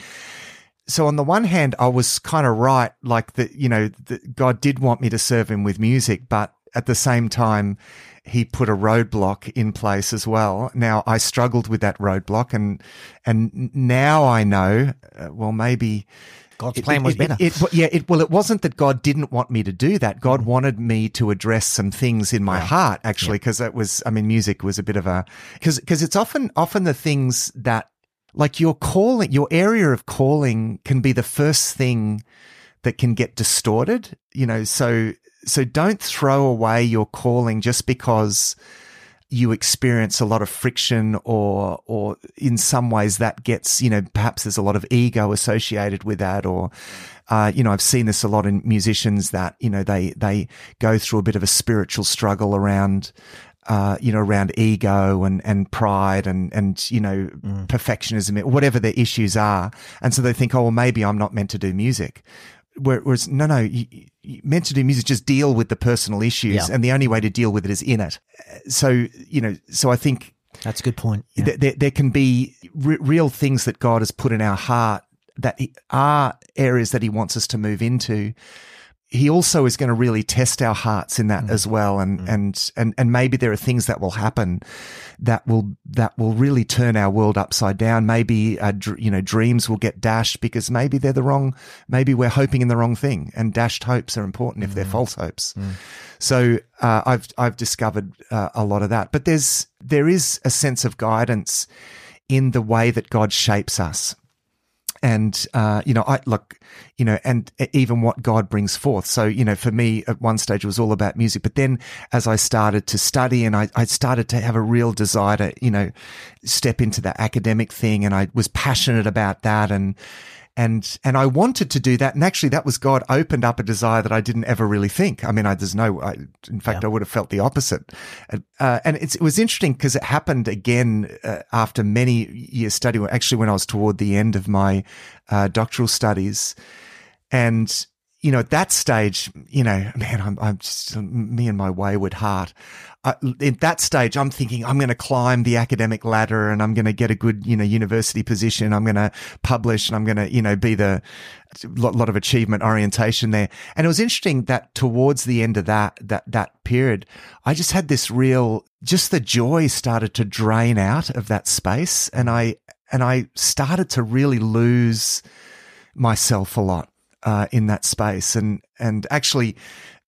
So on the one hand, I was kind of right, like that, you know, the, God did want me to serve him with music, but at the same time, he put a roadblock in place as well. Now, I struggled with that roadblock, and and now I know, uh, well, maybe God's plan was better. It, it, yeah, it, well, it wasn't that God didn't want me to do that. God wanted me to address some things in my right. heart, actually, because yeah. that was, I mean, music was a bit of a, because because it's often often the things that, like, your calling, your area of calling can be the first thing that can get distorted, you know, so so don't throw away your calling just because you experience a lot of friction, or or in some ways that gets, you know, perhaps there's a lot of ego associated with that, or uh, you know, I've seen this a lot in musicians that, you know, they they go through a bit of a spiritual struggle around Uh, you know, around ego and, and pride and, and, you know, mm. perfectionism, whatever their issues are. And so they think, oh, well, maybe I'm not meant to do music. Whereas, no, no, you, you meant to do music, just deal with the personal issues. Yeah. And the only way to deal with it is in it. So, you know, so I think that's a good point. Yeah. Th- there, there can be r- real things that God has put in our heart that he, are areas that he wants us to move into. He also is going to really test our hearts in that mm. as well. And, mm. and, and, and maybe there are things that will happen that will, that will really turn our world upside down. Maybe, uh, dr- you know, dreams will get dashed because maybe they're the wrong, maybe we're hoping in the wrong thing, and dashed hopes are important if mm. they're false hopes. Mm. So, uh, I've, I've discovered uh, a lot of that, but there's, there is a sense of guidance in the way that God shapes us. And, uh, you know, I look, you know, and even what God brings forth. So, you know, for me at one stage, it was all about music. But then as I started to study, and I, I started to have a real desire to, you know, step into the academic thing. And I was passionate about that. And, and, and I wanted to do that. And actually that was God opened up a desire that I didn't ever really think. I mean, I, there's no, I, in fact, yeah. I would have felt the opposite. Uh, and it's, it was interesting because it happened again uh, after many years study, actually when I was toward the end of my uh, doctoral studies. And, you know, at that stage, you know, man, I'm, I'm just me and my wayward heart. Uh, at that stage, I'm thinking I'm going to climb the academic ladder, and I'm going to get a good, you know, university position. I'm going to publish, and I'm going to, you know, be the lot, lot of achievement orientation there. And it was interesting that towards the end of that that that period, I just had this real, just the joy started to drain out of that space, and I and I started to really lose myself a lot. Uh, in that space. And, and actually,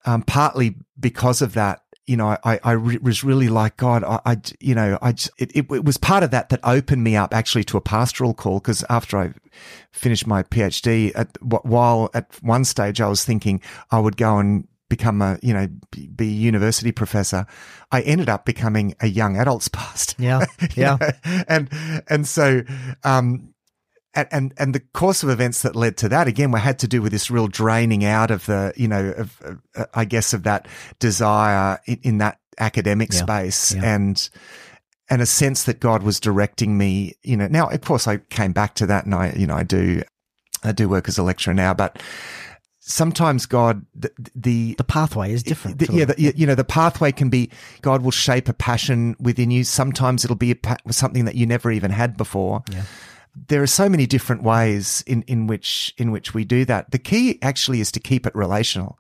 um, partly because of that, you know, I, I re- was really like, God, I, I you know, I, just, it, it, it was part of that that opened me up actually to a pastoral call. Cause after I finished my PhD at while at one stage I was thinking I would go and become a, you know, be a university professor, I ended up becoming a young adults pastor. Yeah. Yeah. know? And, and so, um, And, and and the course of events that led to that, again, were had to do with this real draining out of the, you know, of, uh, I guess, of that desire in, in that academic yeah. space yeah. and and a sense that God was directing me, you know. Now, of course, I came back to that, and I, you know, I do, I do work as a lecturer now, but sometimes God, the the, the pathway is different. The, yeah, the, you know, the pathway can be God will shape a passion within you. Sometimes it'll be a, something that you never even had before. Yeah. there are so many different ways in, in which in which we do that. The key actually is to keep it relational.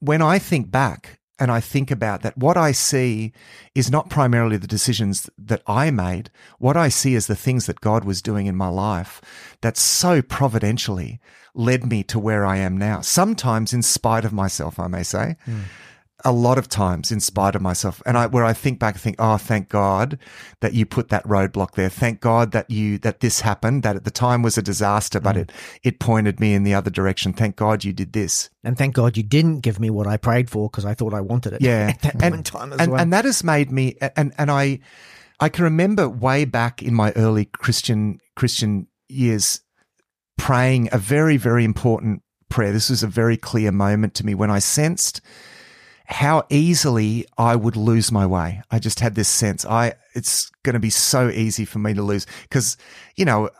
When I think back and I think about that, what I see is not primarily the decisions that I made. What I see is the things that God was doing in my life that so providentially led me to where I am now. Sometimes in spite of myself, I may say. Mm. A lot of times in spite of myself. And I, where I think back, think, oh, thank God that you put that roadblock there. Thank God that you, that this happened, that at the time was a disaster, but mm. it, it pointed me in the other direction. Thank God you did this. And thank God you didn't give me what I prayed for because I thought I wanted it. Yeah. At that moment in time as and, well. And that has made me, and, and I, I can remember way back in my early Christian, Christian years praying a very, very important prayer. This was a very clear moment to me when I sensed how easily I would lose my way. I just had this sense, I it's going to be so easy for me to lose because, you know,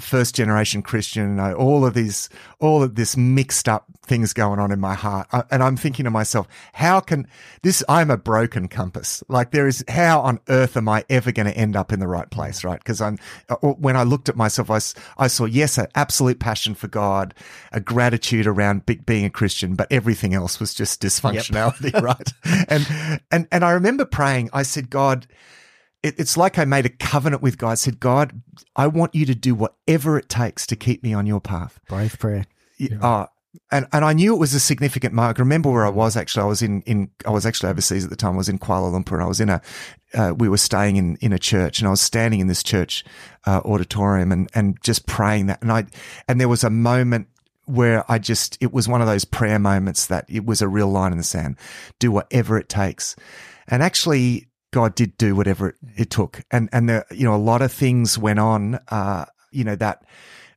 first generation Christian, I, all of these, all of this mixed up things going on in my heart. I, and I'm thinking to myself, how can this, I'm a broken compass. Like there is, how on earth am I ever going to end up in the right place, right? Because I'm, when I looked at myself, I, I saw, yes, an absolute passion for God, a gratitude around big, being a Christian, but everything else was just dysfunctionality. Yep. Right. And, and, and I remember praying, I said, God, it, it's like I made a covenant with God. I said, God, I want you to do whatever it takes to keep me on your path. Brave prayer. Yeah. Uh, and, and I knew it was a significant mark. I remember where I was actually. I was in, in, I was actually overseas at the time. I was in Kuala Lumpur and I was in a, uh, we were staying in, in a church and I was standing in this church, uh, auditorium and, and just praying that. And I, and there was a moment where I just, it was one of those prayer moments that it was a real line in the sand, do whatever it takes. And actually God did do whatever it, it took. And, and the, you know, a lot of things went on, uh, you know, that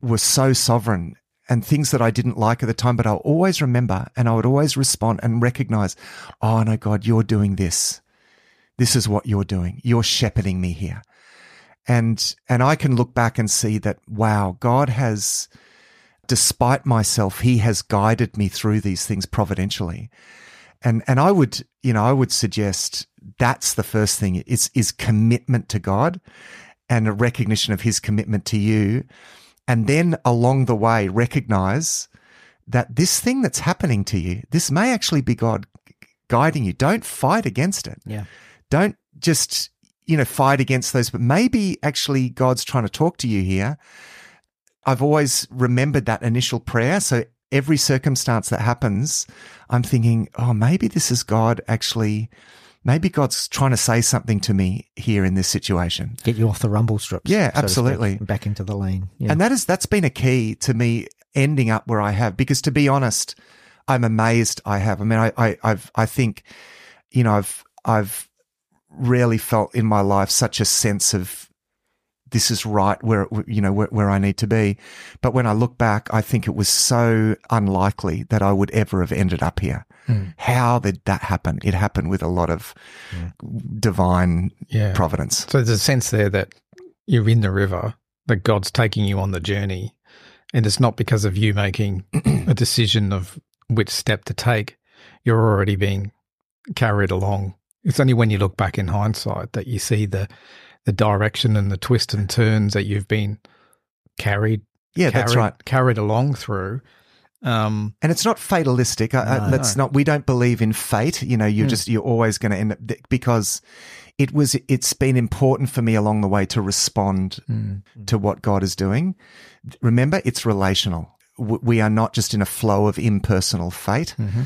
were so sovereign and things that I didn't like at the time, but I'll always remember and I would always respond and recognize, oh no, God, you're doing this. This is what you're doing. You're shepherding me here. And, and I can look back and see that, wow, God has, despite myself, he has guided me through these things providentially. And and I would, you know, I would suggest that's the first thing is is commitment to God and a recognition of his commitment to you. And then along the way, recognize that this thing that's happening to you, this may actually be God guiding you. Don't fight against it. Yeah. Don't just, you know, fight against those, but maybe actually God's trying to talk to you here. I've always remembered that initial prayer. So every circumstance that happens, I'm thinking, oh, maybe this is God actually, maybe God's trying to say something to me here in this situation. Get you off the rumble strips. Yeah, so absolutely. Speak, back into the lane. Yeah. And that is, that's been a key to me ending up where I have, because to be honest, I'm amazed I have. I mean, I, I, I've, I think, you know, I've, I've rarely felt in my life such a sense of, this is right where, you know, where, where I need to be. But when I look back, I think it was so unlikely that I would ever have ended up here. Mm. How did that happen? It happened with a lot of mm. divine yeah. providence. So there's a sense there that you're in the river, that God's taking you on the journey, and it's not because of you making a decision of which step to take. You're already being carried along. It's only when you look back in hindsight that you see the the direction and the twists and turns that you've been carried, yeah, carried, that's right, carried along through. Um, and it's not fatalistic. I, no, I, that's no. not. We don't believe in fate. You know, you're mm. just you're always going to end up because it was. It's been important for me along the way to respond mm. to what God is doing. Remember, it's relational. We are not just in a flow of impersonal fate. Mm-hmm.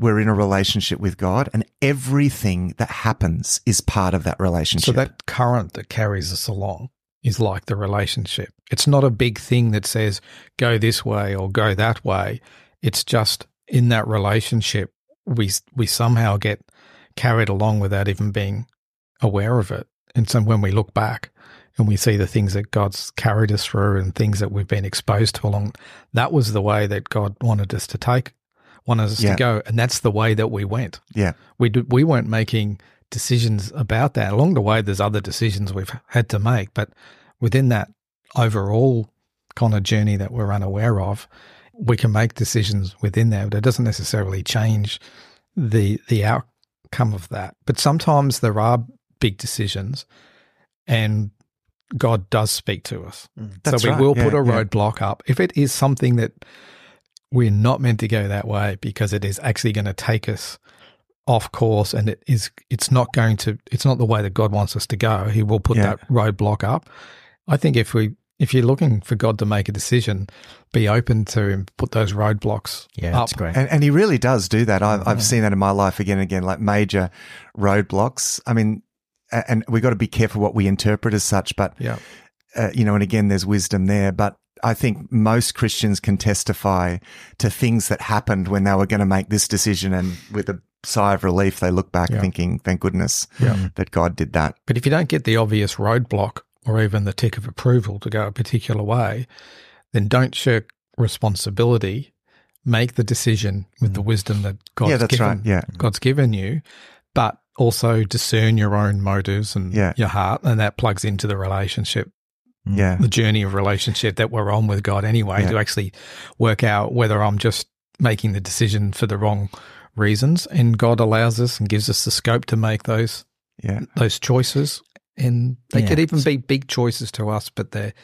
We're in a relationship with God and everything that happens is part of that relationship. So that current that carries us along is like the relationship. It's not a big thing that says go this way or go that way. It's just in that relationship we we somehow get carried along without even being aware of it. And so when we look back and we see the things that God's carried us through and things that we've been exposed to along, that was the way that God wanted us to take wanted us yeah. to go, and that's the way that we went. Yeah, we do, we weren't making decisions about that. Along the way, there's other decisions we've had to make, but within that overall kind of journey that we're unaware of, we can make decisions within there, but it doesn't necessarily change the the outcome of that. But sometimes there are big decisions, and God does speak to us. That's so we right. will yeah, put a roadblock yeah. up. If it is something that we're not meant to go that way, because it is actually going to take us off course, and it is, it's not going to, it's not the way that God wants us to go, he will put yeah. that roadblock up. I think if we, if you're looking for God to make a decision, be open to him, put those roadblocks yeah, up. Yeah, that's great. And, and he really does do that. I've, yeah. I've seen that in my life again and again, like major roadblocks. I mean, and we've got to be careful what we interpret as such, but, yeah. uh, you know, and again, there's wisdom there. But I think most Christians can testify to things that happened when they were going to make this decision, and with a sigh of relief, they look back yeah. thinking, thank goodness yeah. that God did that. But if you don't get the obvious roadblock or even the tick of approval to go a particular way, then don't shirk responsibility. Make the decision with mm. the wisdom that God's, yeah, that's given, right. yeah. God's given you, but also discern your own motives and yeah. your heart, and that plugs into the relationship. Yeah. The journey of relationship that we're on with God anyway, yeah. to actually work out whether I'm just making the decision for the wrong reasons, and God allows us and gives us the scope to make those yeah. those choices, and they yeah. could even be big choices to us, but they're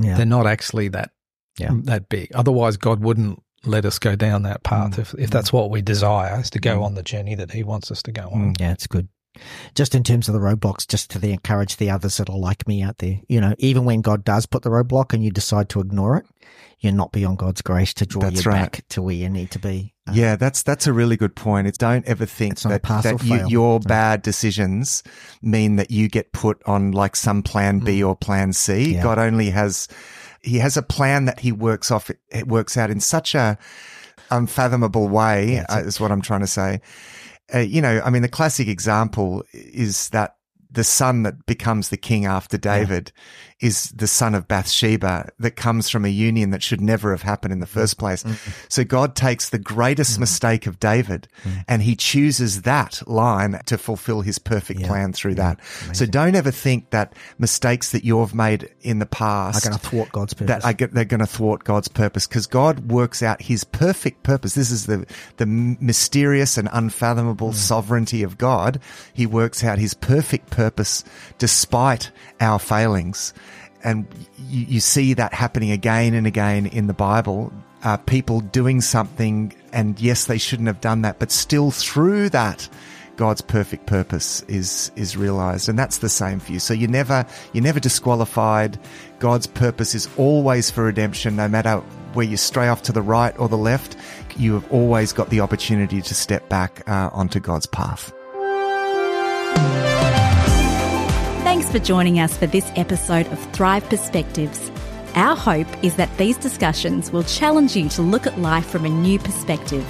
yeah. they're not actually that yeah. that big. Otherwise, God wouldn't let us go down that path mm. if, if that's what we desire, is to go mm. on the journey that he wants us to go on. Yeah, it's good. Just in terms of the roadblocks, just to the encourage the others that are like me out there, you know, even when God does put the roadblock and you decide to ignore it, you're not beyond God's grace to draw that's you right. back to where you need to be. Um, yeah, that's that's a really good point. It's, don't ever think that, that you, your bad decisions mean that you get put on like some plan B mm. or plan C. Yeah. God only has, he has a plan that he works off, it works out in such a unfathomable way, yeah, uh, is what I'm trying to say. Uh, you know, I mean, the classic example is that the son that becomes the king after David yeah. is the son of Bathsheba, that comes from a union that should never have happened in the first place. Mm-hmm. So God takes the greatest mm-hmm. mistake of David mm-hmm. and he chooses that line to fulfill his perfect yeah. plan through yeah. that. Amazing. So don't ever think that mistakes that you've made in the past are going to thwart God's purpose. That are, they're going to thwart God's purpose, because God works out his perfect purpose. This is the, the mysterious and unfathomable mm-hmm. sovereignty of God. He works out his perfect purpose. Purpose despite our failings, and you, you see that happening again and again in the Bible, uh, people doing something, and yes, they shouldn't have done that, but still through that God's perfect purpose is is realized, and that's the same for you. So you never you're never disqualified. God's purpose is always for redemption, no matter where you stray off to the right or the left. You have always got the opportunity to step back uh, onto God's path. Thanks for joining us for this episode of Thrive Perspectives. Our hope is that these discussions will challenge you to look at life from a new perspective.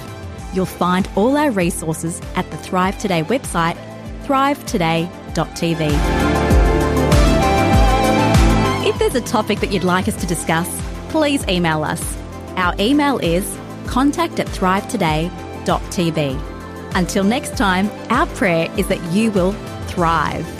You'll find all our resources at the Thrive Today website, thrive today dot t v. If there's a topic that you'd like us to discuss, please email us. Our email is contact at thrive today dot t v. Until next time, our prayer is that you will thrive.